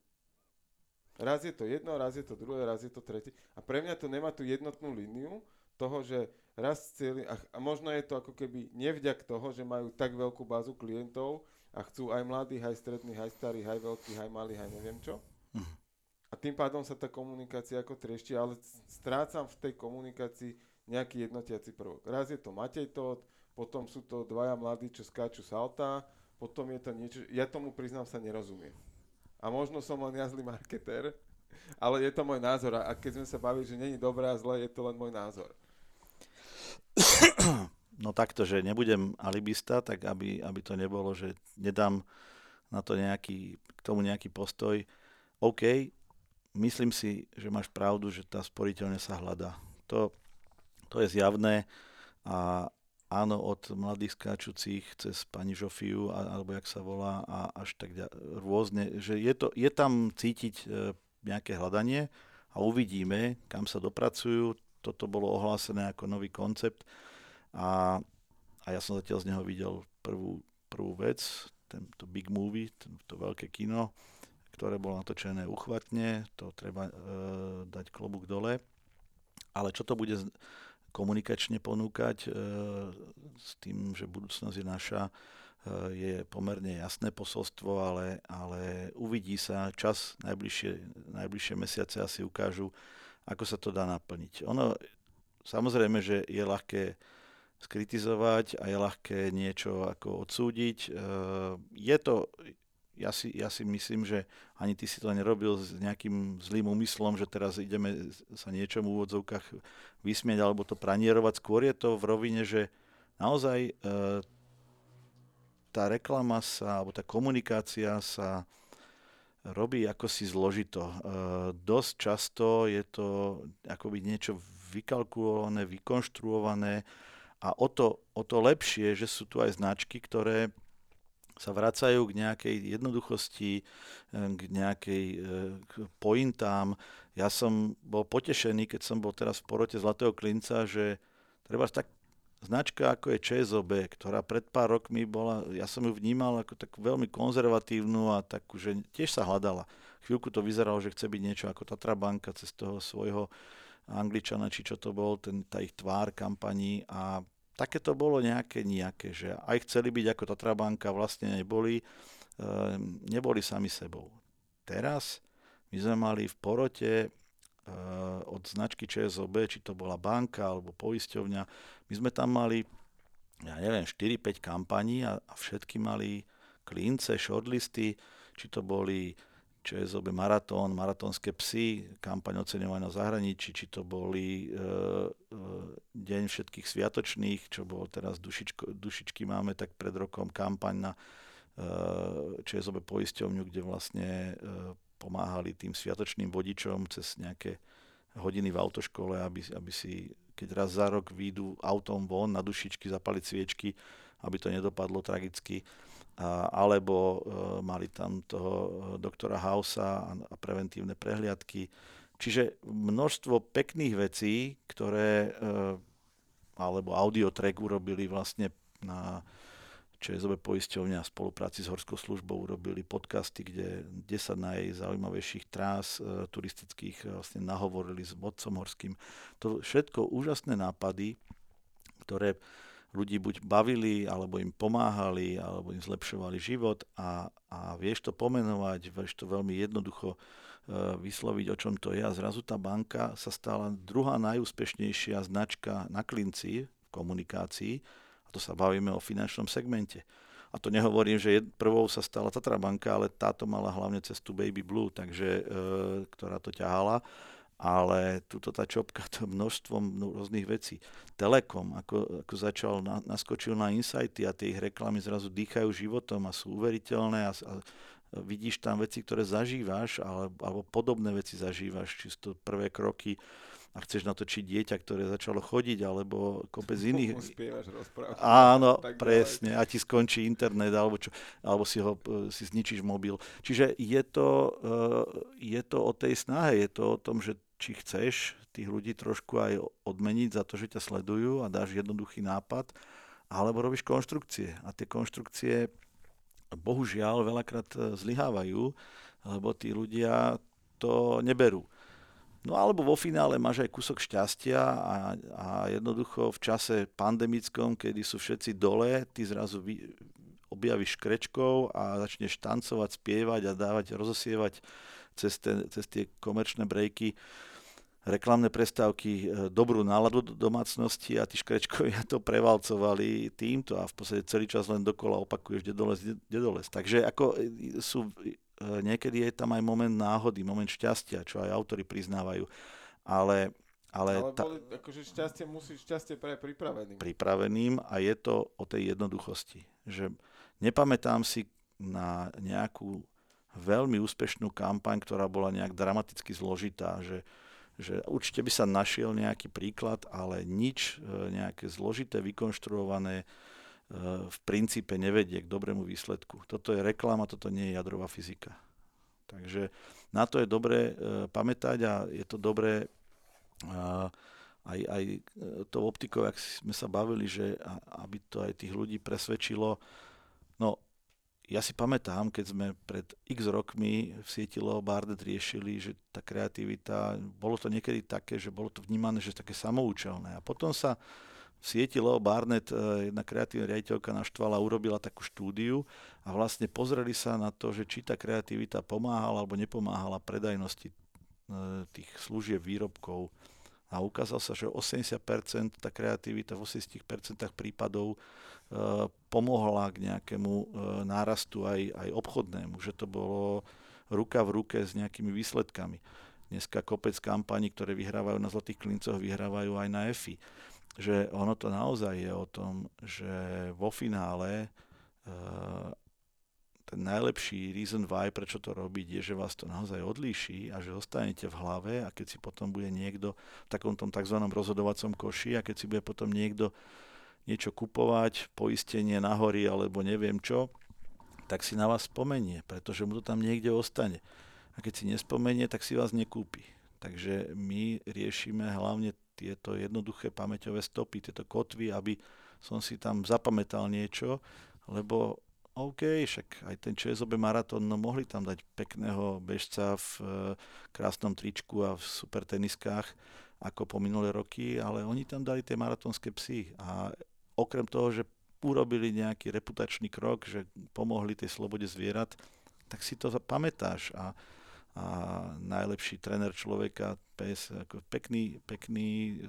Raz je to jedno, raz je to druhé, raz je to tretie. A pre mňa to nemá tú jednotnú líniu toho, že raz cieľi... A možno je to ako keby nevďak toho, že majú tak veľkú bázu klientov a chcú aj mladých, aj stredných, aj starých, aj veľkých, aj malých, aj neviem čo. A tým pádom sa tá komunikácia ako triešti, ale strácam v tej komunikácii nejaký jednotiaci prvok. Raz je to Matej Tóth, potom sú to dvaja mladí, čo skáču salta, potom je to niečo... Ja tomu, priznám sa, nerozumiem. A možno som len ja zlý marketér, ale je to môj názor. A keď sme sa bavili, že není dobré a zlé, je to len môj názor. No takto, že nebudem alibista, tak aby to nebolo, že nedám na to nejaký, k tomu nejaký postoj. OK, myslím si, že máš pravdu, že tá sporiteľňa sa hľadá. To je zjavné a áno, od mladých skáčucich cez pani Žofiu, alebo jak sa volá, a až tak rôzne, že je tam cítiť nejaké hľadanie a uvidíme, kam sa dopracujú. Toto bolo ohlásené ako nový koncept a ja som zatiaľ z neho videl prvú vec, tento big movie, to veľké kino, ktoré bolo natočené uchvatne, to treba dať klobúk dole. Ale čo to bude komunikačne ponúkať s tým, že budúcnosť je naša, je pomerne jasné posolstvo, ale uvidí sa čas, najbližšie mesiace asi ukážu, ako sa to dá naplniť. Ono, samozrejme, že je ľahké skritizovať a je ľahké niečo ako odsúdiť. Je to... Ja si myslím, že ani ty si to nerobil s nejakým zlým úmyslom, že teraz ideme sa niečomu v úvodzovkách vysmieť alebo to pranierovať. Skôr je to v rovine, že naozaj tá reklama sa, alebo tá komunikácia sa robí akosi zložito. Dosť často je to akoby niečo vykalkulované, vykonštruované a o to lepšie, že sú tu aj značky, ktoré sa vracajú k nejakej jednoduchosti, k nejakej pointám. Ja som bol potešený, keď som bol teraz v porote Zlatého Klinca, že treba tak značka ako je ČSOB, ktorá pred pár rokmi bola, ja som ju vnímal ako tak veľmi konzervatívnu a takú, že tiež sa hľadala. Chvíľku to vyzeralo, že chce byť niečo ako Tatra Banka cez toho svojho Angličana, či čo to bol, tá ich tvár kampaní a také to bolo nejaké, že aj chceli byť ako Tatra Banka, vlastne neboli sami sebou. Teraz my sme mali v porote od značky ČSOB, či to bola banka alebo poisťovňa, my sme tam mali, ja neviem, 4-5 kampaní a všetky mali klince, shortlisty, či to boli ČSOB Maratón, Maratónske psy, kampaň oceňovaná v zahraničí, či to boli deň všetkých sviatočných, čo bol teraz dušičky máme, tak pred rokom kampaň na ČSOB poisťovňu, kde vlastne pomáhali tým sviatočným vodičom cez nejaké hodiny v autoškole, aby si, keď raz za rok výjdu autom von na dušičky, zapaliť sviečky, aby to nedopadlo tragicky. Alebo mali tam toho doktora Hausa a preventívne prehliadky. Čiže množstvo pekných vecí, ktoré, alebo audiotrack urobili vlastne na ČSOB poisťovňa v spolupráci s Horskou službou, urobili podcasty, kde 10 najzaujímavejších trás turistických vlastne nahovorili s vodcom horským. To všetko úžasné nápady, ktoré ľudí buď bavili, alebo im pomáhali, alebo im zlepšovali život a vieš to pomenovať, vieš to veľmi jednoducho vysloviť, o čom to je. A zrazu tá banka sa stala druhá najúspešnejšia značka na Klinci v komunikácii. A to sa bavíme o finančnom segmente. A to nehovorím, že prvou sa stala Tatra Banka, ale táto mala hlavne cez tú Baby Blue, takže, ktorá to ťahala. Ale tuto tá čopka, to množstvom rôznych vecí. Telekom, ako začal, naskočil na insighty a tie ich reklamy zrazu dýchajú životom a sú uveriteľné a vidíš tam veci, ktoré zažívaš alebo podobné veci zažívaš, čisto prvé kroky a chceš natočiť dieťa, ktoré začalo chodiť alebo kopec iných. Uspievaš rozprávať. Áno, presne. A ti skončí internet alebo si zničíš mobil. Čiže je to o tej snahe, je to o tom, že či chceš tých ľudí trošku aj odmeniť za to, že ťa sledujú a dáš jednoduchý nápad, alebo robíš konštrukcie. A tie konštrukcie bohužiaľ veľakrát zlyhávajú, lebo tí ľudia to neberú. No alebo vo finále máš aj kúsok šťastia a jednoducho v čase pandemickom, kedy sú všetci dole, ty zrazu objavíš krečkov a začneš tancovať, spievať a dávať, rozosievať cez tie komerčné breaky, reklamné prestávky, dobrú náladu do domácnosti a tí škrečkovia to prevalcovali týmto a v podstate celý čas len dokola opakuješ dedoles. Takže ako sú, niekedy je tam aj moment náhody, moment šťastia, čo aj autori priznávajú, ale akože šťastie pre pripraveným. Pripraveným a je to o tej jednoduchosti, že nepamätám si na nejakú veľmi úspešnú kampaň, ktorá bola nejak dramaticky zložitá, že určite by sa našiel nejaký príklad, ale nič nejaké zložité, vykonštruované v princípe nevedie k dobrému výsledku. Toto je reklama, toto nie je jadrová fyzika. Takže na to je dobré pamätať a je to dobré aj to optikou, ak sme sa bavili, že aby to aj tých ľudí presvedčilo. No, ja si pamätám, keď sme pred x rokmi v sieti Lovebar riešili, že tá kreativita, bolo to niekedy také, že bolo to vnímané, že také samoučelné. A potom sa v sieti Lovebar jedna kreatívna riaditeľka naštvala, urobila takú štúdiu a vlastne pozreli sa na to, že či tá kreativita pomáhala alebo nepomáhala predajnosti tých služieb, výrobkov. A ukázalo sa, že 80% tá kreativita v 80% prípadov pomohla k nejakému nárastu aj obchodnému, že to bolo ruka v ruke s nejakými výsledkami. Dneska kopec kampaní, ktoré vyhrávajú na Zlatých Klincoch, vyhrávajú aj na EFI. Že ono to naozaj je o tom, že vo finále ten najlepší reason why, prečo to robiť, je, že vás to naozaj odlíši a že zostanete v hlave a keď si potom bude niekto v takom tom tzv. Rozhodovacom koši a keď si bude potom niekto niečo kupovať, poistenie na hory alebo neviem čo, tak si na vás spomenie, pretože mu to tam niekde ostane. A keď si nespomenie, tak si vás nekúpi. Takže my riešime hlavne tieto jednoduché pamäťové stopy, tieto kotvy, aby som si tam zapamätal niečo, lebo OK, však aj ten ČSOB maratón, no mohli tam dať pekného bežca v krásnom tričku a v super teniskách, ako po minulé roky, ale oni tam dali tie maratónske psy. A okrem toho, že urobili nejaký reputačný krok, že pomohli tej slobode zvierat, tak si to pamätáš. A najlepší tréner človeka, PS, ako pekný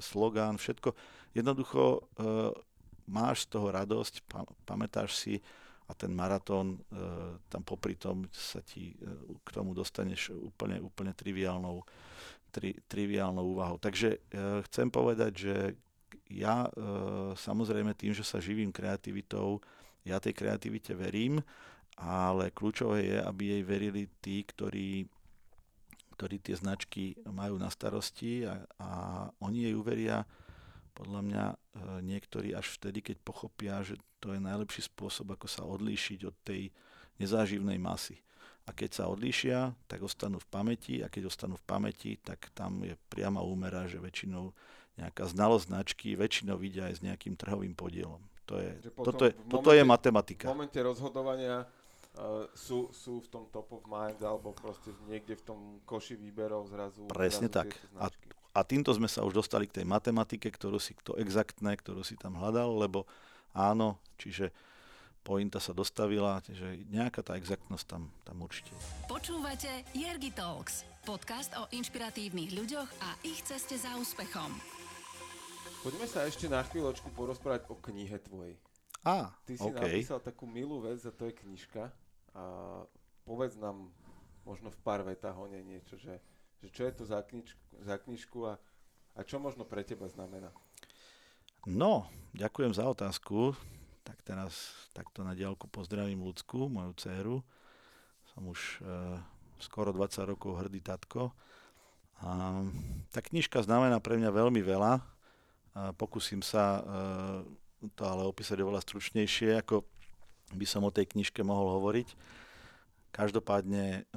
slogán, všetko. Jednoducho máš z toho radosť, pamätáš si, a ten maratón, tam popri tom sa ti k tomu dostaneš úplne triviálnou úvahou. Takže chcem povedať, že ja samozrejme tým, že sa živím kreativitou, ja tej kreativite verím, ale kľúčové je, aby jej verili tí, ktorí tie značky majú na starosti a oni jej uveria, podľa mňa niektorí až vtedy, keď pochopia, že to je najlepší spôsob, ako sa odlíšiť od tej nezáživnej masy. A keď sa odlíšia, tak ostanú v pamäti a keď ostanú v pamäti, tak tam je priama úmera, že väčšinou nejaká znalosť značky, väčšinou vidia aj s nejakým trhovým podielom. Toto je matematika. V momente rozhodovania sú v tom top of mind alebo proste niekde v tom koši výberov zrazu. Presne tak. A týmto sme sa už dostali k tej matematike, ktorú si tam hľadal, lebo áno, čiže pointa sa dostavila, čiže nejaká tá exaktnosť tam určite. Počúvate Jergitalks, podcast o inšpiratívnych ľuďoch a ich ceste za úspechom. Poďme sa ešte na chvíľočku porozprávať o knihe tvojej. Ty si napísal takú milú vec a to je knižka. A povedz nám možno v pár vetách o nej niečo, že čo je to za knižku a čo možno pre teba znamená. No, ďakujem za otázku. Tak teraz takto na diaľku pozdravím Lucku, moju dceru. Som už skoro 20 rokov hrdý tatko. A tá knižka znamená pre mňa veľmi veľa. A pokúsim sa to ale opísať oveľa stručnejšie, ako by som o tej knižke mohol hovoriť. Každopádne,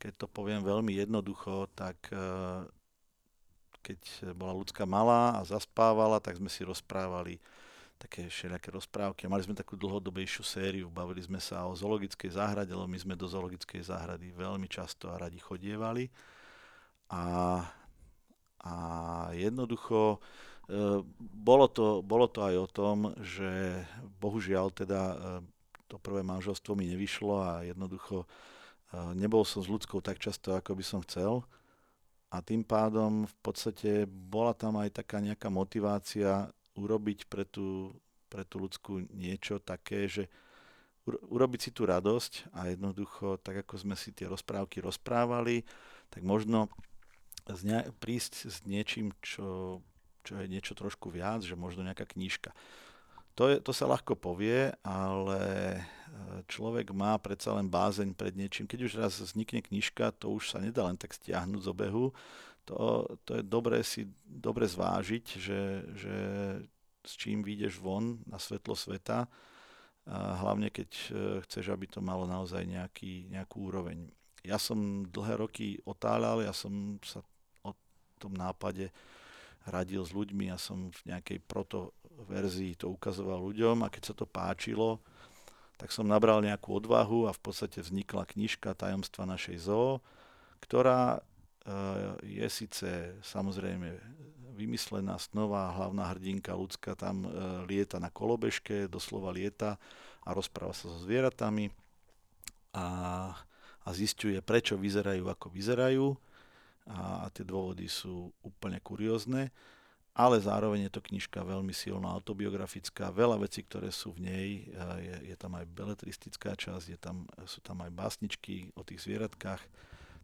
keď to poviem veľmi jednoducho, tak keď bola Lucka malá a zaspávala, tak sme si rozprávali také všelijaké rozprávky. Mali sme takú dlhodobejšiu sériu, bavili sme sa o zoologickej záhrade, lebo my sme do zoologickej záhrady veľmi často a radi chodievali. A jednoducho bolo to aj o tom, že bohužiaľ teda to prvé manželstvo mi nevyšlo a jednoducho nebol som s ľudskou tak často, ako by som chcel. A tým pádom v podstate bola tam aj taká nejaká motivácia urobiť pre tú ľudskú niečo také, že urobiť si tú radosť a jednoducho, tak ako sme si tie rozprávky rozprávali, tak možno prísť s niečím, čo je niečo trošku viac, že možno nejaká knižka. To sa ľahko povie, ale človek má predsa len bázeň pred niečím. Keď už raz vznikne knižka, to už sa nedá len tak stiahnuť z obehu. To je dobre zvážiť, že s čím vyjdeš von na svetlo sveta, hlavne keď chceš, aby to malo naozaj nejakú úroveň. Ja som dlhé roky otáľal, ja som sa o tom nápade radil s ľuďmi, ja som v nejakej protoverzii to ukazoval ľuďom a keď sa to páčilo, tak som nabral nejakú odvahu a v podstate vznikla knižka Tajomstva našej zoo, ktorá je síce samozrejme vymyslená snová, hlavná hrdinka ľudská tam lieta na kolobežke, doslova lieta a rozpráva sa so zvieratami a zisťuje, prečo vyzerajú, ako vyzerajú a tie dôvody sú úplne kuriózne, ale zároveň je to knižka veľmi silná, autobiografická, veľa vecí, ktoré sú v nej, je tam aj beletristická časť, sú tam aj básničky o tých zvieratkách,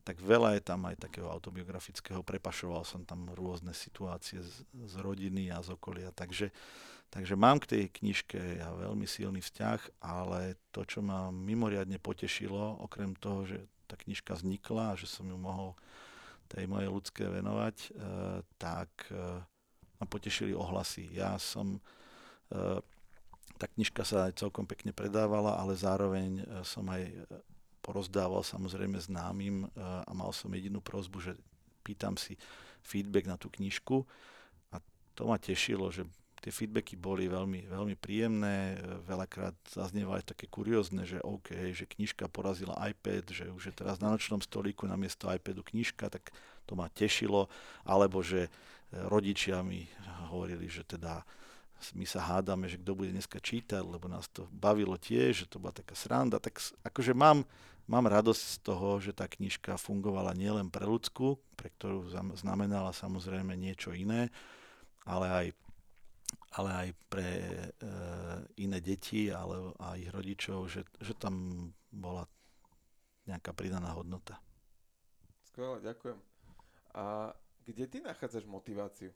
tak veľa je tam aj takého autobiografického. Prepašoval som tam rôzne situácie z rodiny a z okolia. Takže mám k tej knižke ja veľmi silný vzťah, ale to, čo ma mimoriadne potešilo, okrem toho, že tá knižka vznikla a že som ju mohol tej mojej ľudské venovať, tak ma potešili ohlasy. Tá knižka sa aj celkom pekne predávala, ale zároveň som aj rozdával samozrejme známym a mal som jedinú prosbu, že pýtam si feedback na tú knižku a to ma tešilo, že tie feedbacky boli veľmi, veľmi príjemné, veľakrát zaznievali také kuriózne, že OK, že knižka porazila iPad, že už je teraz na nočnom stolíku namiesto iPadu knižka, tak to ma tešilo, alebo že rodičia mi hovorili, že teda my sa hádame, že kto bude dneska čítať, lebo nás to bavilo tiež, že to bola taká sranda. Tak akože mám radosť z toho, že tá knižka fungovala nielen pre ľudskú, pre ktorú znamenala samozrejme niečo iné, ale aj pre iné deti a ich rodičov, že tam bola nejaká pridaná hodnota. Skvelé, ďakujem. A kde ty nachádzaš motiváciu?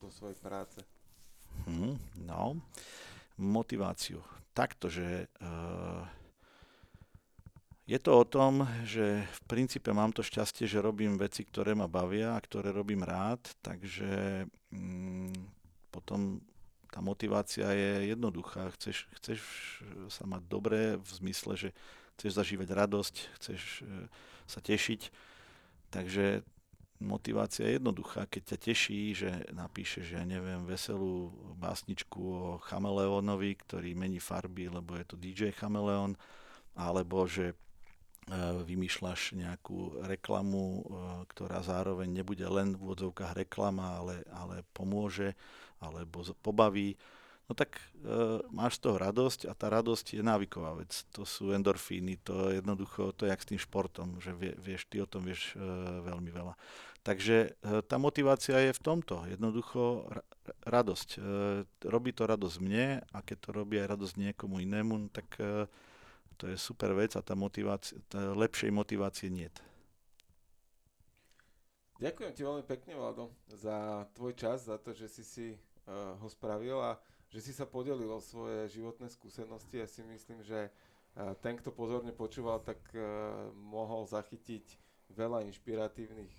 do svojej práce? No, motiváciu. Takto, že je to o tom, že v princípe mám to šťastie, že robím veci, ktoré ma bavia a ktoré robím rád, takže potom tá motivácia je jednoduchá. Chceš sa mať dobre v zmysle, že chceš zažívať radosť, chceš sa tešiť. Takže motivácia je jednoduchá. Keď ťa teší, že napíšeš, ja neviem, veselú básničku o chameleónovi, ktorý mení farby, lebo je to DJ Chameleón, alebo že vymýšľaš nejakú reklamu, ktorá zároveň nebude len v odzovkách reklama, ale pomôže, alebo pobaví, no tak máš z toho radosť a tá radosť je návyková vec. To sú endorfíny, to je jednoducho, to je jak s tým športom, že vieš, ty o tom vieš veľmi veľa. Takže tá motivácia je v tomto, jednoducho radosť. Robí to radosť mne a keď to robí aj radosť niekomu inému, tak to je super vec a tá lepšej motivácie niet. Ďakujem ti veľmi pekne, Vlado, za tvoj čas, za to, že si si ho spravil a že si sa podelil o svoje životné skúsenosti. Ja si myslím, že ten, kto pozorne počúval, tak mohol zachytiť veľa inšpiratívnych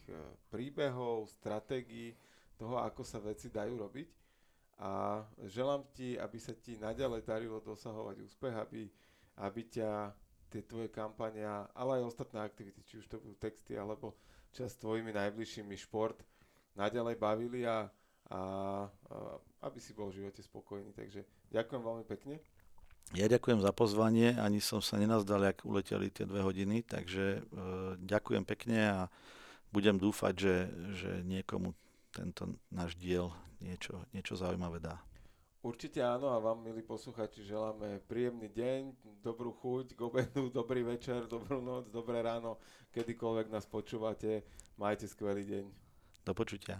príbehov, stratégií, toho, ako sa veci dajú robiť. A želám ti, aby sa ti naďalej darilo dosahovať úspech, aby ťa tie tvoje kampane, ale aj ostatné aktivity, či už to budú texty, alebo čas s tvojimi najbližšími šport, naďalej bavili a aby si bol v živote spokojný. Takže ďakujem veľmi pekne. Ja ďakujem za pozvanie, ani som sa nenazdal, jak uleteli tie 2 hodiny, takže ďakujem pekne a budem dúfať, že niekomu tento náš diel niečo zaujímavé dá. Určite áno a vám, milí posluchači, želáme príjemný deň, dobrú chuť k obedu, dobrý večer, dobrú noc, dobré ráno, kedykoľvek nás počúvate. Majte skvelý deň. Do počutia.